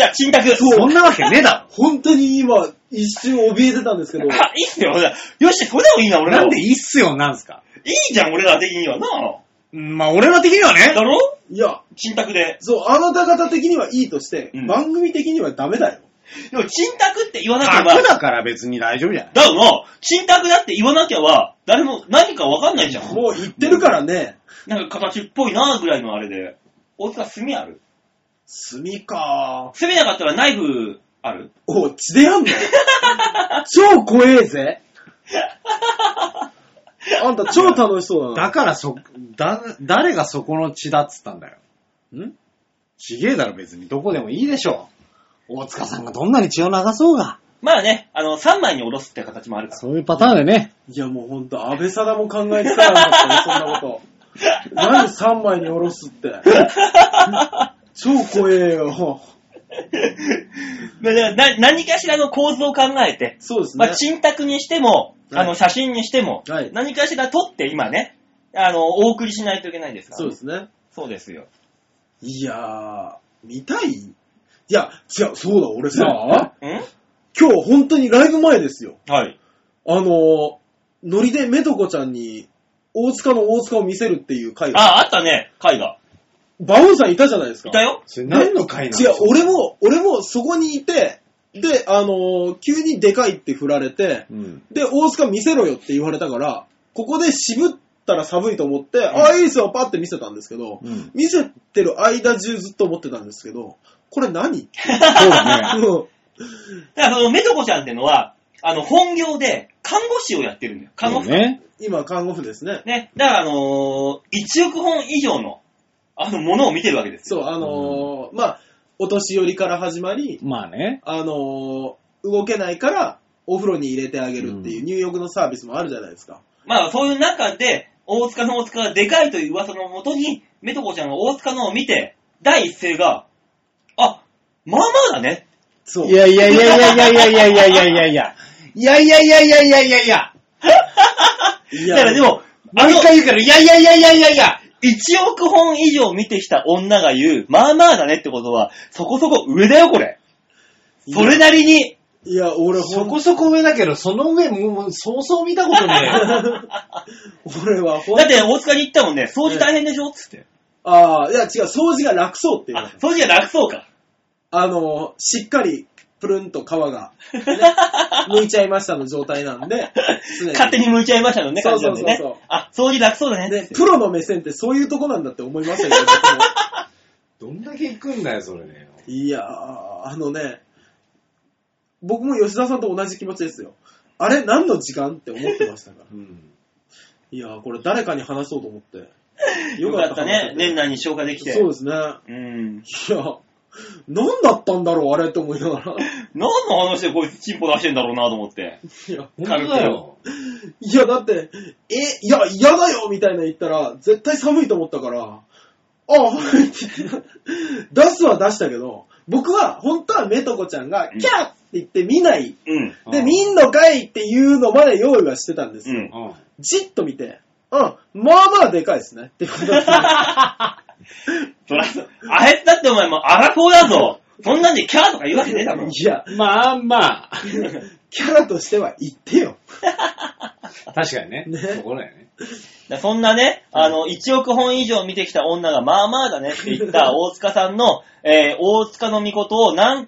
そんなわけねえだろ。本当に今、一瞬怯えてたんですけど。あ、いいっすよ。よし、それでもいいな、俺ら。なんでいいっすよ、なんすか。いいじゃん、俺ら的には。なあ。まあ、俺ら的にはね。だろ？いや。沈託で。そう、あなた方的にはいいとして、番組的にはダメだよ。でも、沈託って言わなければ。だから別に大丈夫じゃない。だろな。沈託だって言わなきゃは、誰も何かわかんないじゃん。もう言ってるからね。なんか形っぽいな、ぐらいのあれで。大塚、墨ある？炭かぁ。炭なかったらナイフある？おう、血でやんの？超怖えぜ。あんた超楽しそうだな。だから誰がそこの血だっつったんだよ。ん？ちげえだろ別に。どこでもいいでしょ。大塚さんがどんなに血を流そうが。まあね、3枚におろすって形もあるから。そういうパターンでね。いやもうほんと、安倍貞も考えつかなかったよ、そんなこと。何3枚におろすって。超怖えよ。何かしらの構図を考えて、そうですね。まあ、沈託にしても、写真にしても、はい、何かしら撮って今ね、お送りしないといけないですから、ね。そうですね。そうですよ。いやー、見たい？いや、違う、そうだ、俺さ、今日本当にライブ前ですよ。はい。ノリでめとこちゃんに、大塚を見せるっていう回が。あったね、回が。バオンさんいたじゃないですか。いたよ。それ何の会なの？違う、俺もそこにいて、で、急にでかいって振られて、で、大塚見せろよって言われたから、ここで渋っったら寒いと思って、うん、ああ、いいですよ、パッて見せたんですけど、うん、見せてる間中ずっと思ってたんですけど、これ何？そうだね。だからそのメトコちゃんっていうのは、本業で看護師をやってるんだよ。看護婦。ね、今、看護婦ですね。ね。だから、1億本以上の、ものを見てるわけですよ。そう、うん、まあ、お年寄りから始まり、まあね。動けないから、お風呂に入れてあげるっていう入浴のサービスもあるじゃないですか。うん、まあ、そういう中で、大塚の大塚がでかいという噂のもとに、メトコちゃんが大塚のを見て、第一声が、あ、まあまあだね。そう。いやいやいやいやいやいやいやいやいやいや。いやいやいやいやいやいやいや。だからでも、毎回言うから、いやいやいやいやいやいや。1億本以上見てきた女が言う、まあまあだねってことは、そこそこ上だよ、これ。それなりに。いや、俺、そこそこ上だけど、その上、もう、そうそう見たことねえ。俺は、だって、大塚に行ったもんね、掃除大変でしょつって。ああ、いや、違う、掃除が楽そうっていう。あ、掃除が楽そうか。しっかり、プルンと皮が、ね、剥いちゃいましたの状態なんで、勝手に剥いちゃいましたのね、感じなんでね。そうそうそう。あ、掃除楽そうだね。で、プロの目線ってそういうとこなんだって思いましたけど、どんだけ行くんだよ、それね。いやー、僕も吉田さんと同じ気持ちですよ。あれ、何の時間って思ってましたから。うん、いやー、これ誰かに話そうと思って。よかったね、年内に消化できて。そうですね。うん。いや何だったんだろうあれと思いながら何の話でこいつチンポ出してんだろうなと思って。いや本当だよ。いやだっていや嫌だよみたいな言ったら絶対寒いと思ったから、ああ出すは出したけど、僕は本当はメトコちゃんがキャッって言って見ない、うん、で見んのかいっていうのまで用意はしてたんですよ、うん、じっと見て、うん、まあまあでかいですねってことですね。そら、あれだってお前もうアラフォーだぞ。そんなんでキャラとか言うわけねえだろ。いや、まあまあ。キャラとしては言ってよ。確かにね。そこだよね。だそんなね、1億本以上見てきた女がまあまあだねって言った大塚さんの、大塚の御事をなん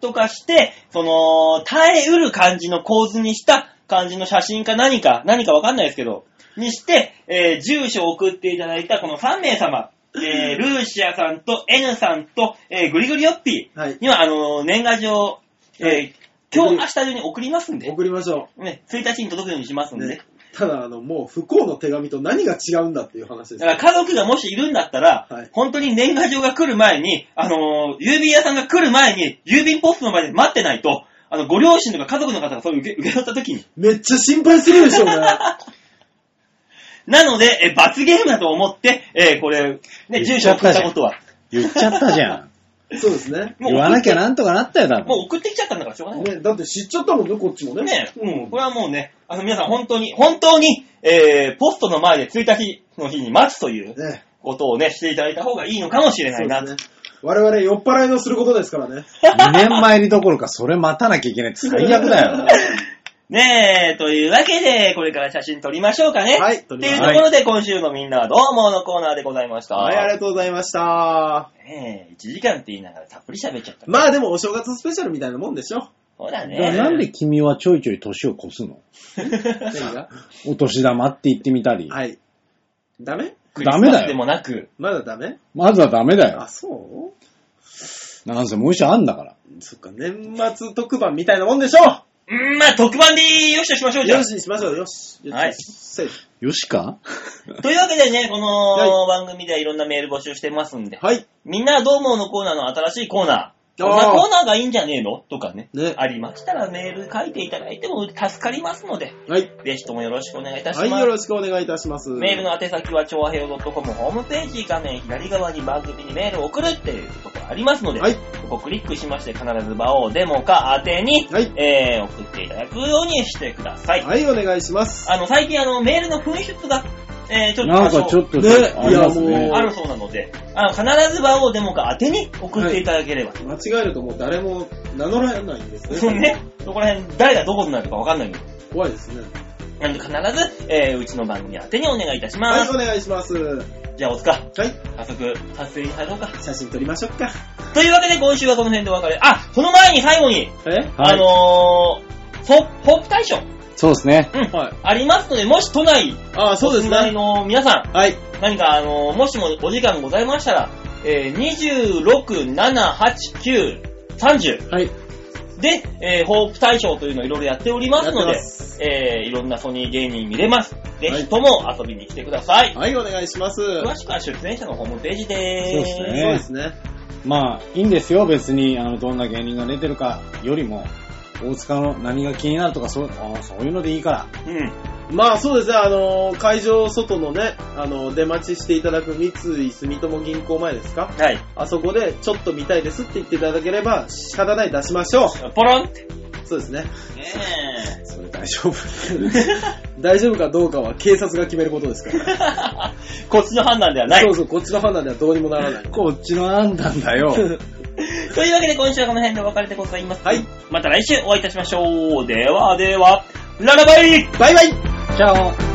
とかして、その、耐えうる感じの構図にした感じの写真か何かわかんないですけど、にして、住所を送っていただいたこの3名様。ルーシアさんと N さんと、グリグリヨッピーには、年賀状、今日明日中に送りますんで。送りましょう。ね、1日に届くようにしますんで。ね、ただ、もう不幸の手紙と何が違うんだっていう話です、ね。だから家族がもしいるんだったら、はい、本当に年賀状が来る前に、郵便屋さんが来る前に、郵便ポストの前で待ってないと、ご両親とか家族の方がそういう受け取った時に。めっちゃ心配するでしょうね。なので、罰ゲームだと思って、これ、ね、住所送ったことは。言っちゃったじゃん。そうですね。言わなきゃなんとかなったよ、だもう送ってきちゃったんだからしょうがない。ね、だって知っちゃったもんね、こっちもね。ね、うん、これはもうね、皆さん本当に、ポストの前で1日の日に待つということをね、していただいた方がいいのかもしれないな。ね、我々酔っ払いのすることですからね。2年前にどころかそれ待たなきゃいけないって最悪だよ。ねえ、というわけで、これから写真撮りましょうかね。はい、撮りましょう。というところで、今週のみんなはどうものコーナーでございました。はい、ありがとうございました。1時間って言いながらたっぷり喋っちゃった。まあでもお正月スペシャルみたいなもんでしょ。そうだね。なんで君はちょいちょい年を越すの？お年玉って言ってみたり。はい。ダメ？ダメだよ。でもなく。まだダメ？まずはダメだよ。あ、そう？なんせもう一緒あんだから。そっか、年末特番みたいなもんでしょ。まあ、特番でよしとしましょうじゃん。よしにしましょう、よし。はい。よしかというわけでね、この番組ではいろんなメール募集してますんで、はい。みんなどうものコーナーの新しいコーナー。こんなコーナーがいいんじゃねえのとかね。ありましたらメール書いていただいても助かりますので、はい。ぜひともよろしくお願いいたします。はい、よろしくお願いいたします。メールの宛先は、超和平洋 .com ホームページ画面左側に番組にメールを送るっていうところありますので、はい。ここクリックしまして必ず場をデモか宛に、はい、送っていただくようにしてください。はい、お願いします。最近メールの紛失が、ちょっとなんかちょっとね、いやもうあるそうなので、必ず場をデモか宛に送っていただければ。はい、間違えるともう誰も名乗らないんですね。そうね。そこら辺誰がどこになるかわかんないの。怖いですね。なので必ず、うちの番組宛にお願いいたします。はい、お願いします。じゃあ、おつか。はい。早速、撮影に入ろうか。写真撮りましょうか。というわけで、今週はこの辺でお別れ。あ、その前に最後に、はい、ホープ大賞。そうですね、うん、はい、ありますので、もし都内お住まいの皆さん、はい、何かもしもお時間ございましたら、26、7、8、9、30、はい、で、ホープ大賞というのをいろいろやっておりますので、いろんなソニー芸人見れます。ぜひとも遊びに来てください。はい、はい、お願いします。詳しくは出演者のホームページでーす。そうですね。そうですね。まあ、いいんですよ。別に、どんな芸人が出てるかよりも、大塚の何が気になるとか、そういうのでいいから。うん。まあ、そうですね。会場外のね、出待ちしていただく三井住友銀行前ですか？はい。あそこで、ちょっと見たいですって言っていただければ、仕方ない出しましょう。ポロンって。そうですね。それ大丈夫。大丈夫かどうかは警察が決めることですから。こっちの判断ではない。そうそう、こっちの判断ではどうにもならない。こっちの判断だよ。というわけで今週はこの辺でお別れでございます。はい。また来週お会いいたしましょう。ではでは、ララバイバイバイ。チャオ。